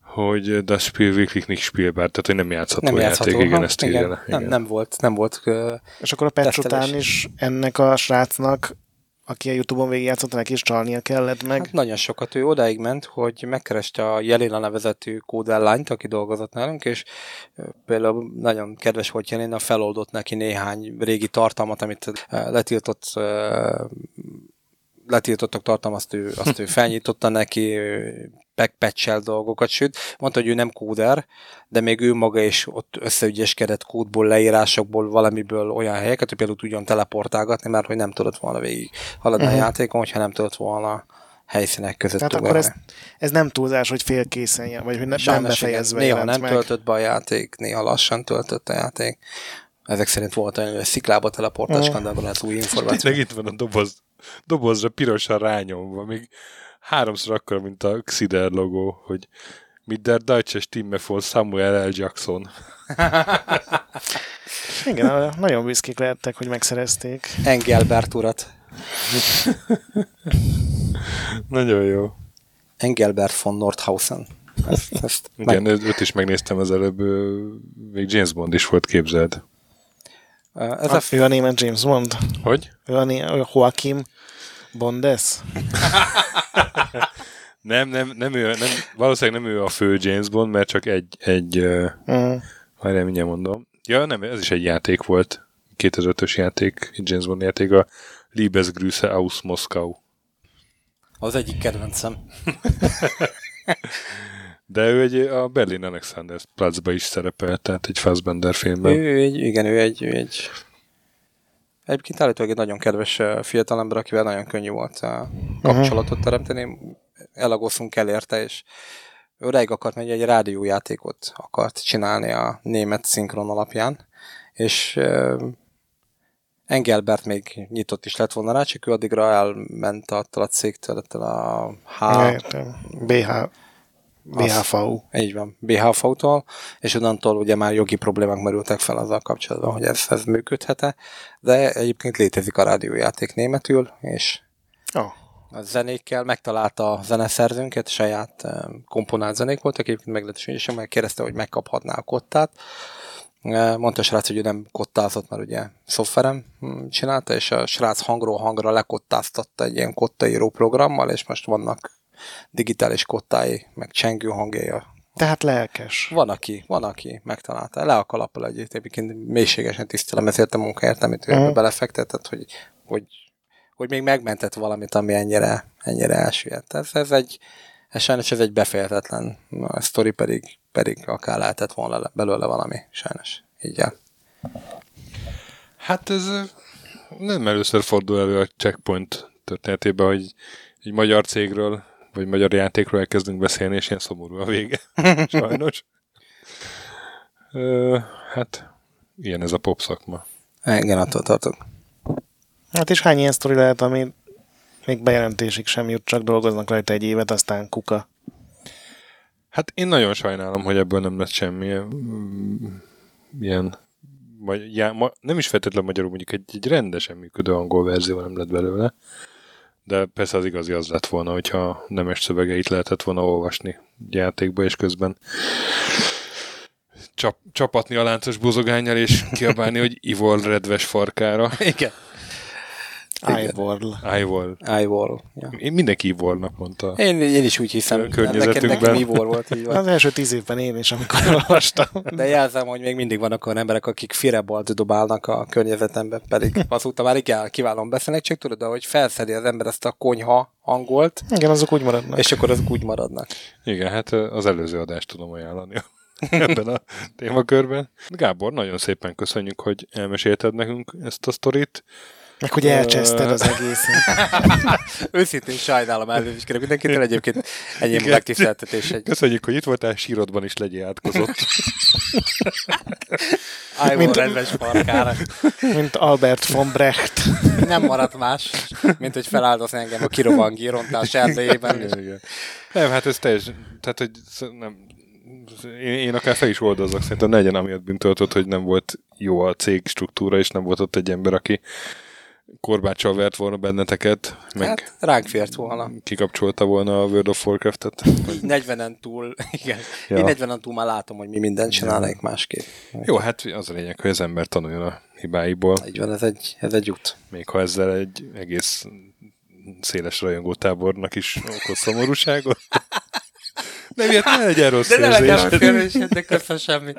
hogy das Spiel wirklich nicht spielbar, tehát hogy nem játszható, nem játszható játék, ha? Igen, ezt írja le. Nem, nem volt, nem volt uh, és akkor a patch után is ennek a srácnak, aki a YouTube-on végigjátszott, neki is csalnia kellett meg. Hát nagyon sokat, ő odáig ment, hogy megkereste a Jelena nevezetű kódellányt, aki dolgozott nálunk, és például nagyon kedves volt Jelena, feloldott neki néhány régi tartalmat, amit letiltott, letiltottak tartalmat, azt ő, azt ő felnyitotta neki, backpatch-el dolgokat, sőt, mondta, hogy ő nem kóder, de még ő maga is ott összeügyeskedett kódból, leírásokból, valamiből olyan helyeket, hogy például tudjon teleportálgatni, mert hogy nem tudott volna végig haladni uh-huh. a játékon, hogyha nem tudott volna helyszínek között. Tehát akkor ez, ez nem túlzás, hogy félkészen, vagy hogy ne, nem befejezve jelent meg. Néha nem töltött be a játék, néha lassan töltött a játék. Ezek szerint volt olyan sziklába teleportás, uh-huh. Skandában az új információ. Itt van a doboz, dobozra pirosan rányomva, még háromszor akkora, mint a Xider logó, hogy mit der Deutsche Stimme von Samuel L. Jackson. Igen, nagyon büszkék lehettek, hogy megszerezték. Engelbert urat. Nagyon jó. Engelbert von Nordhausen. Ezt, ezt igen, meg... őt is megnéztem az előbb. Még James Bond is volt, képzeld. Ez a... A, ő a némen James Bond. Hogy? Ő a, né- a Joachim Bondes. nem, nem, nem ő, nem, valószínűleg nem ő a fő James Bond, mert csak egy, egy uh-huh. Várjál, mindjárt mondom. Ja, nem, ez is egy játék volt, kétezer-ötös játék, egy James Bond játék, a Liebesgrüße aus Moszkau. Az egyik kedvencem. De ő egy a Berlin Alexanderplatzba is szerepel, tehát egy Fassbender filmben. Ő, ő egy, igen, ő egy... Ő egy... Egyébként állítólag egy nagyon kedves fiatalember, akivel nagyon könnyű volt kapcsolatot teremteni. Elagoszunk el érte, és öreig akart menni, egy rádiójátékot akart csinálni a német szinkron alapján, és Engelbert még nyitott is lett volna rá, csak ő addigra elment attól a cégtől, a H... bé há vé u. Így van, bé há vé u-tól, és onnantól ugye már jogi problémák merültek fel azzal kapcsolatban, hogy ez, ez működhet-e, de egyébként létezik a rádiójáték németül, és oh. a zenékkel megtalálta a zeneszerzőnket, saját komponált zenék voltak, egyébként meglehetősen, mert kérdezte, hogy megkaphatná a kottát. Mondta a srác, hogy ő nem kottázott, mert ugye szoftverem csinálta, és a srác hangról hangra lekottáztatta egy ilyen kottaíró programmal, és most vannak digitális kottái, meg csengő hangja. Tehát lelkes. Van, aki, van, aki megtalálta. Le a kalappal egyébként, egyébként mélységesen tisztelem, ezért a munkáért, amit ő mm. belefektetett, hogy, hogy, hogy még megmentett valamit, ami ennyire, ennyire elsüllyedt. Ez, ez egy, ez sajnos ez egy befejezetlen sztori, pedig, pedig akár lehetett volna belőle valami, sajnos. Így el. Hát ez nem először fordul elő a Checkpoint történetében, hogy egy magyar cégről vagy magyar játékról elkezdünk beszélni, és ilyen szomorú a vége. Sajnos. Ö, hát, ilyen ez a pop szakma. Igen, attól tartok. Hát és hány ilyen sztori lehet, ami még bejelentésig sem jut, csak dolgoznak rajta egy évet, aztán kuka. Hát én nagyon sajnálom, hogy ebből nem lett semmi ilyen, vagy, já, ma, nem is feltétlenül magyarul, mondjuk egy, egy rendesen működő angol verzió nem lett belőle. De persze az igazi az lett volna, hogyha nemes szövegeit lehetett volna olvasni játékba, és közben csap, csapatni a láncos buzogánnyal, és kiabálni, hogy Ivor redves farkára. Igen. Ivor. Ivor. Ivor. Ja. Én mindenki Ivornak mondta. Én, én is úgy hiszem. Környezetünkben. Nekem Ivor volt. Így van. Az első tíz évben én is, amikor olvastam. De jelzem, hogy még mindig vannak olyan emberek, akik firebalt dobálnak a környezetemben, pedig azóta már igen, kiválóan beszélnek, csak tudod, ahogy felszedi az ember ezt a konyha hangolt. Igen, azok úgy maradnak. És akkor azok úgy maradnak. Igen, hát az előző adást tudom ajánlani ebben a témakörben. Gábor, nagyon szépen köszönjük, hogy elmesélted nekünk ezt a sztorit. Meg hogy elcseszted az egészet. Őszintén sajnálom, elnézést kérek mindenkitől, egyébként egyéb megtiszteltetés. Egy... Köszönjük, hogy itt voltál, sírodban is legyél átkozott. Ivor Redves parkára. Mint Albert von Brecht. Nem maradt más, mint hogy feláldozni engem a kirobangi rontás erdejében. Nem, hát ez teljesen, tehát hogy nem... Én, én akár fel is oldozok, szerintem legyen amiatt bűntöltött, hogy nem volt jó a cég struktúra, és nem volt ott egy ember, aki korbáccsal vert volna benneteket, meg hát, ránk fért volna. Kikapcsolta volna a World of Warcraft-et. negyvenen túl, igen. Ja. Én negyvenen túl már látom, hogy mi mindent csinálnék másképp. Jó, hát az a lényeg, hogy az ember tanuljon a hibáiból. Így van, ez egy, ez egy út. Még ha ezzel egy egész széles rajongótábornak is okoz szomorúságot. De miért ne legyen rossz érzés. De ne legyen rossz érzés, de köszön semmi.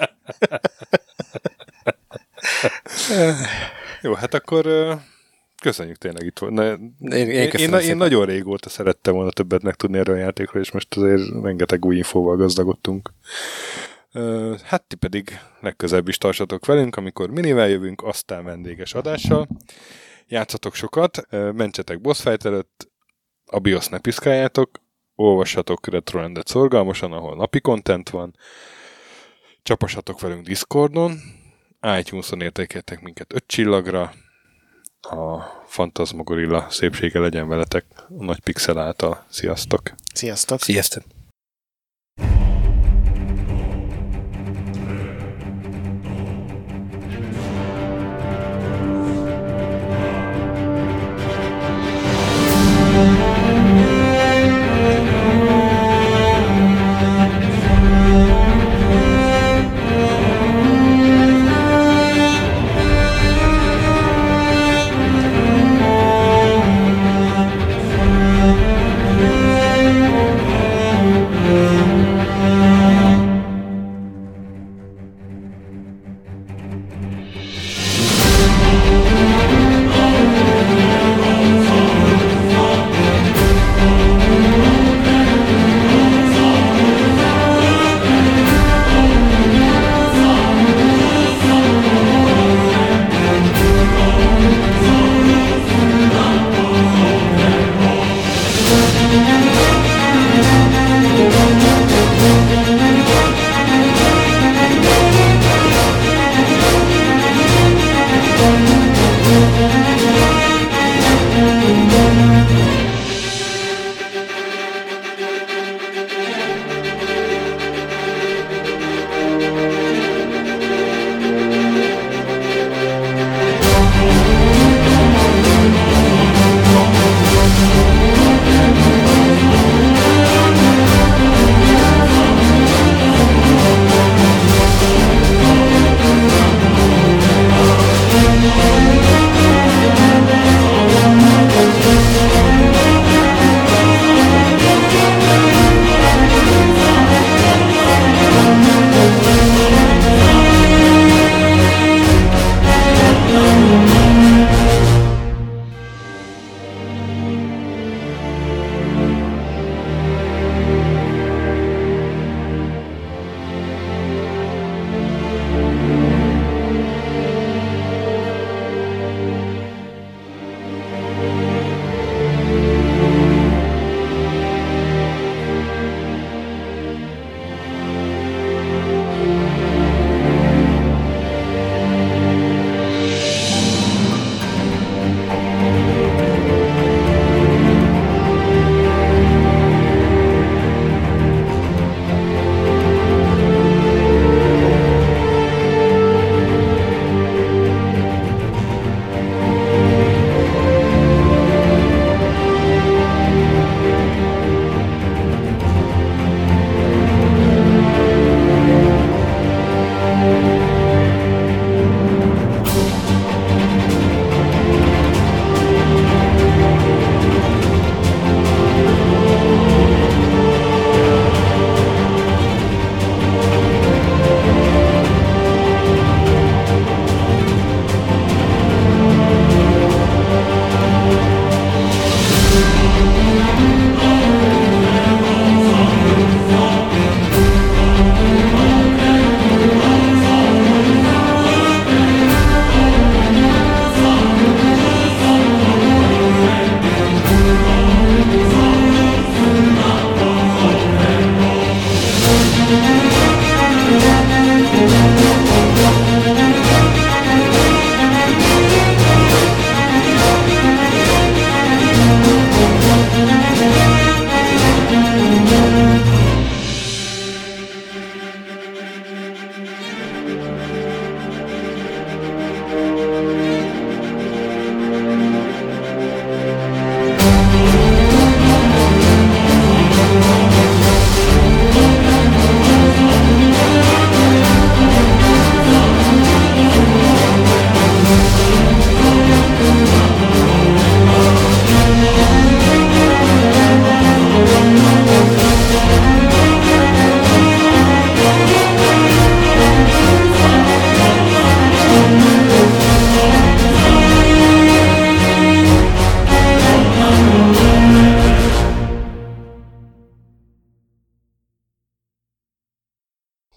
Jó, hát akkor köszönjük tényleg itt volt. Na, én, én, én, én nagyon régóta szerettem volna többet megtudni erről a játékról, és most azért rengeteg új infóval gazdagodtunk. Hát ti pedig legközebb is tartsatok velünk, amikor minivel jövünk, aztán vendéges adással. Játszatok sokat, mentsetek boss fight előtt, a BIOS ne piszkáljátok, olvassatok Retrolandet szorgalmasan, ahol napi content van, csapassatok velünk Discordon, iTunes-on értékeltek minket öt csillagra, a Fantasmagorilla szépsége legyen veletek a nagy pixel által. Sziasztok! Sziasztok! Sziasztok! Thank you.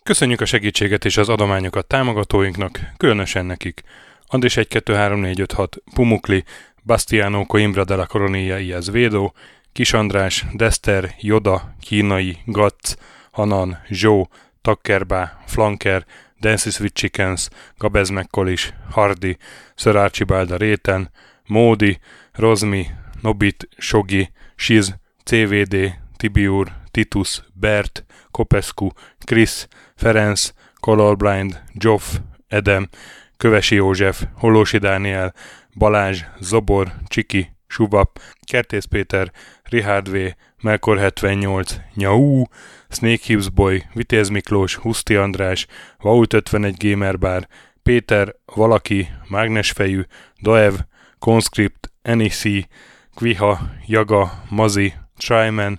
Köszönjük a segítséget és az adományokat támogatóinknak, különösen nekik. Andris egy kettő három négy öt hat, Pumukli, Bastiano Coimbra de la Coronia Iaz Védó, Kis András, Dester, Joda, Kínai, Gatz, Hanan, Zsó, Takkerbá, Flanker, Dances with Chickens, Gabez Mekkolis, Hardi, Sir Archibald Réten, Módi, Rozmi, Nobit, Sogi, Siz, cé vé dé, Tibiur, Titus, Bert, Kopescu, Krisz, Ferenc, Colorblind, Joff, Edem, Kövesi József, Hollósi Dániel, Balázs, Zobor, Csiki, Subap, Kertész Péter, Richard V, Melkor hetvennyolc, Nyau, Snake Hips Boy, Vitéz Miklós, Huszti András, Vault ötvenegy Gamerbar, Péter, Valaki, Mágnesfejű, Daev, Conscript, Enisi, Kviha, Jaga, Mazi, Tryman,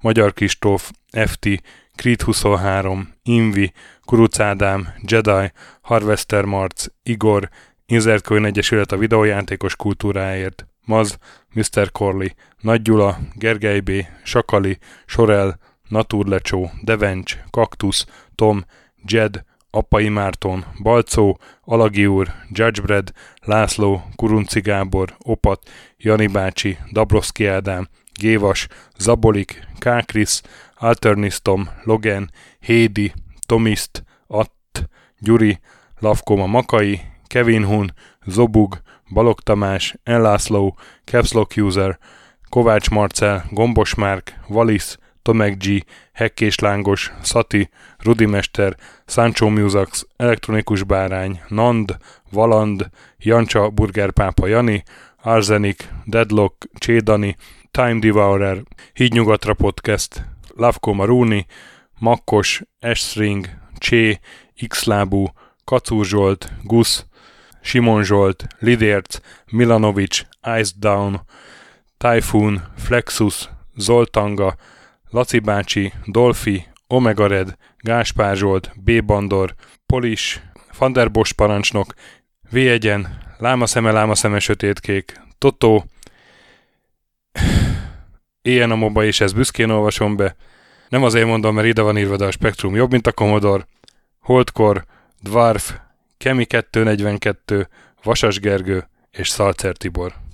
Magyar Kristóf, ef té, Creed huszonhárom, Invi, Kuruc Ádám, Jedi, Harvester Marc, Igor, Inzertkönyv Egyesület a videójátékos kultúráért, Maz, miszter Corley, Nagy Gyula, Gergely B, Sakali, Sorel, Naturlecsó, Devencs, Kaktusz, Tom, Jed, Appai Márton, Balcó, Alagi úr, Judgebred, László, Kurunci Gábor, Opat, Jani bácsi, Dabroszki Ádám, Gévas, Zabolik, Kákris, Alternisztom, Logan, Hédi, Tomiszt, Att, Gyuri, Lavkoma Makai, Kevin Hun, Zobug, Balog Tamás, Enlászló, Capslock User, Kovács Marcel, Gombos Márk, Valisz, Tomek G, Hekkés Lángos, Szati, Rudimester, Sancho Musax, Elektronikus Bárány, Nand, Valand, Jancsa, Burgerpápa Jani, Arzenik, Deadlock, Csédani, Time Devourer, Hídnyugatra Podcast, Lavko Maruni, Makkos, Esring, Csé, Xlábú, Kacúr Zsolt, Gusz, Simon Zsolt, Lidérc, Milanovic, Ice Down, Typhoon, Flexus, Zoltanga, Laci bácsi, Dolfi, Omega Red, Gáspár Zsolt, B. Bandor, Polis, Vanderbos parancsnok, V. Egyen, Lámaszeme, Lámaszeme sötétkék, Totó, Ilyen a moba, és ezt büszkén olvasom be. Nem azért mondom, mert ide van írva, de a spektrum jobb, mint a Commodore. Holdkor, Dwarf, Kemi kettő negyvenkettő, Vasas Gergő és Szalcer Tibor.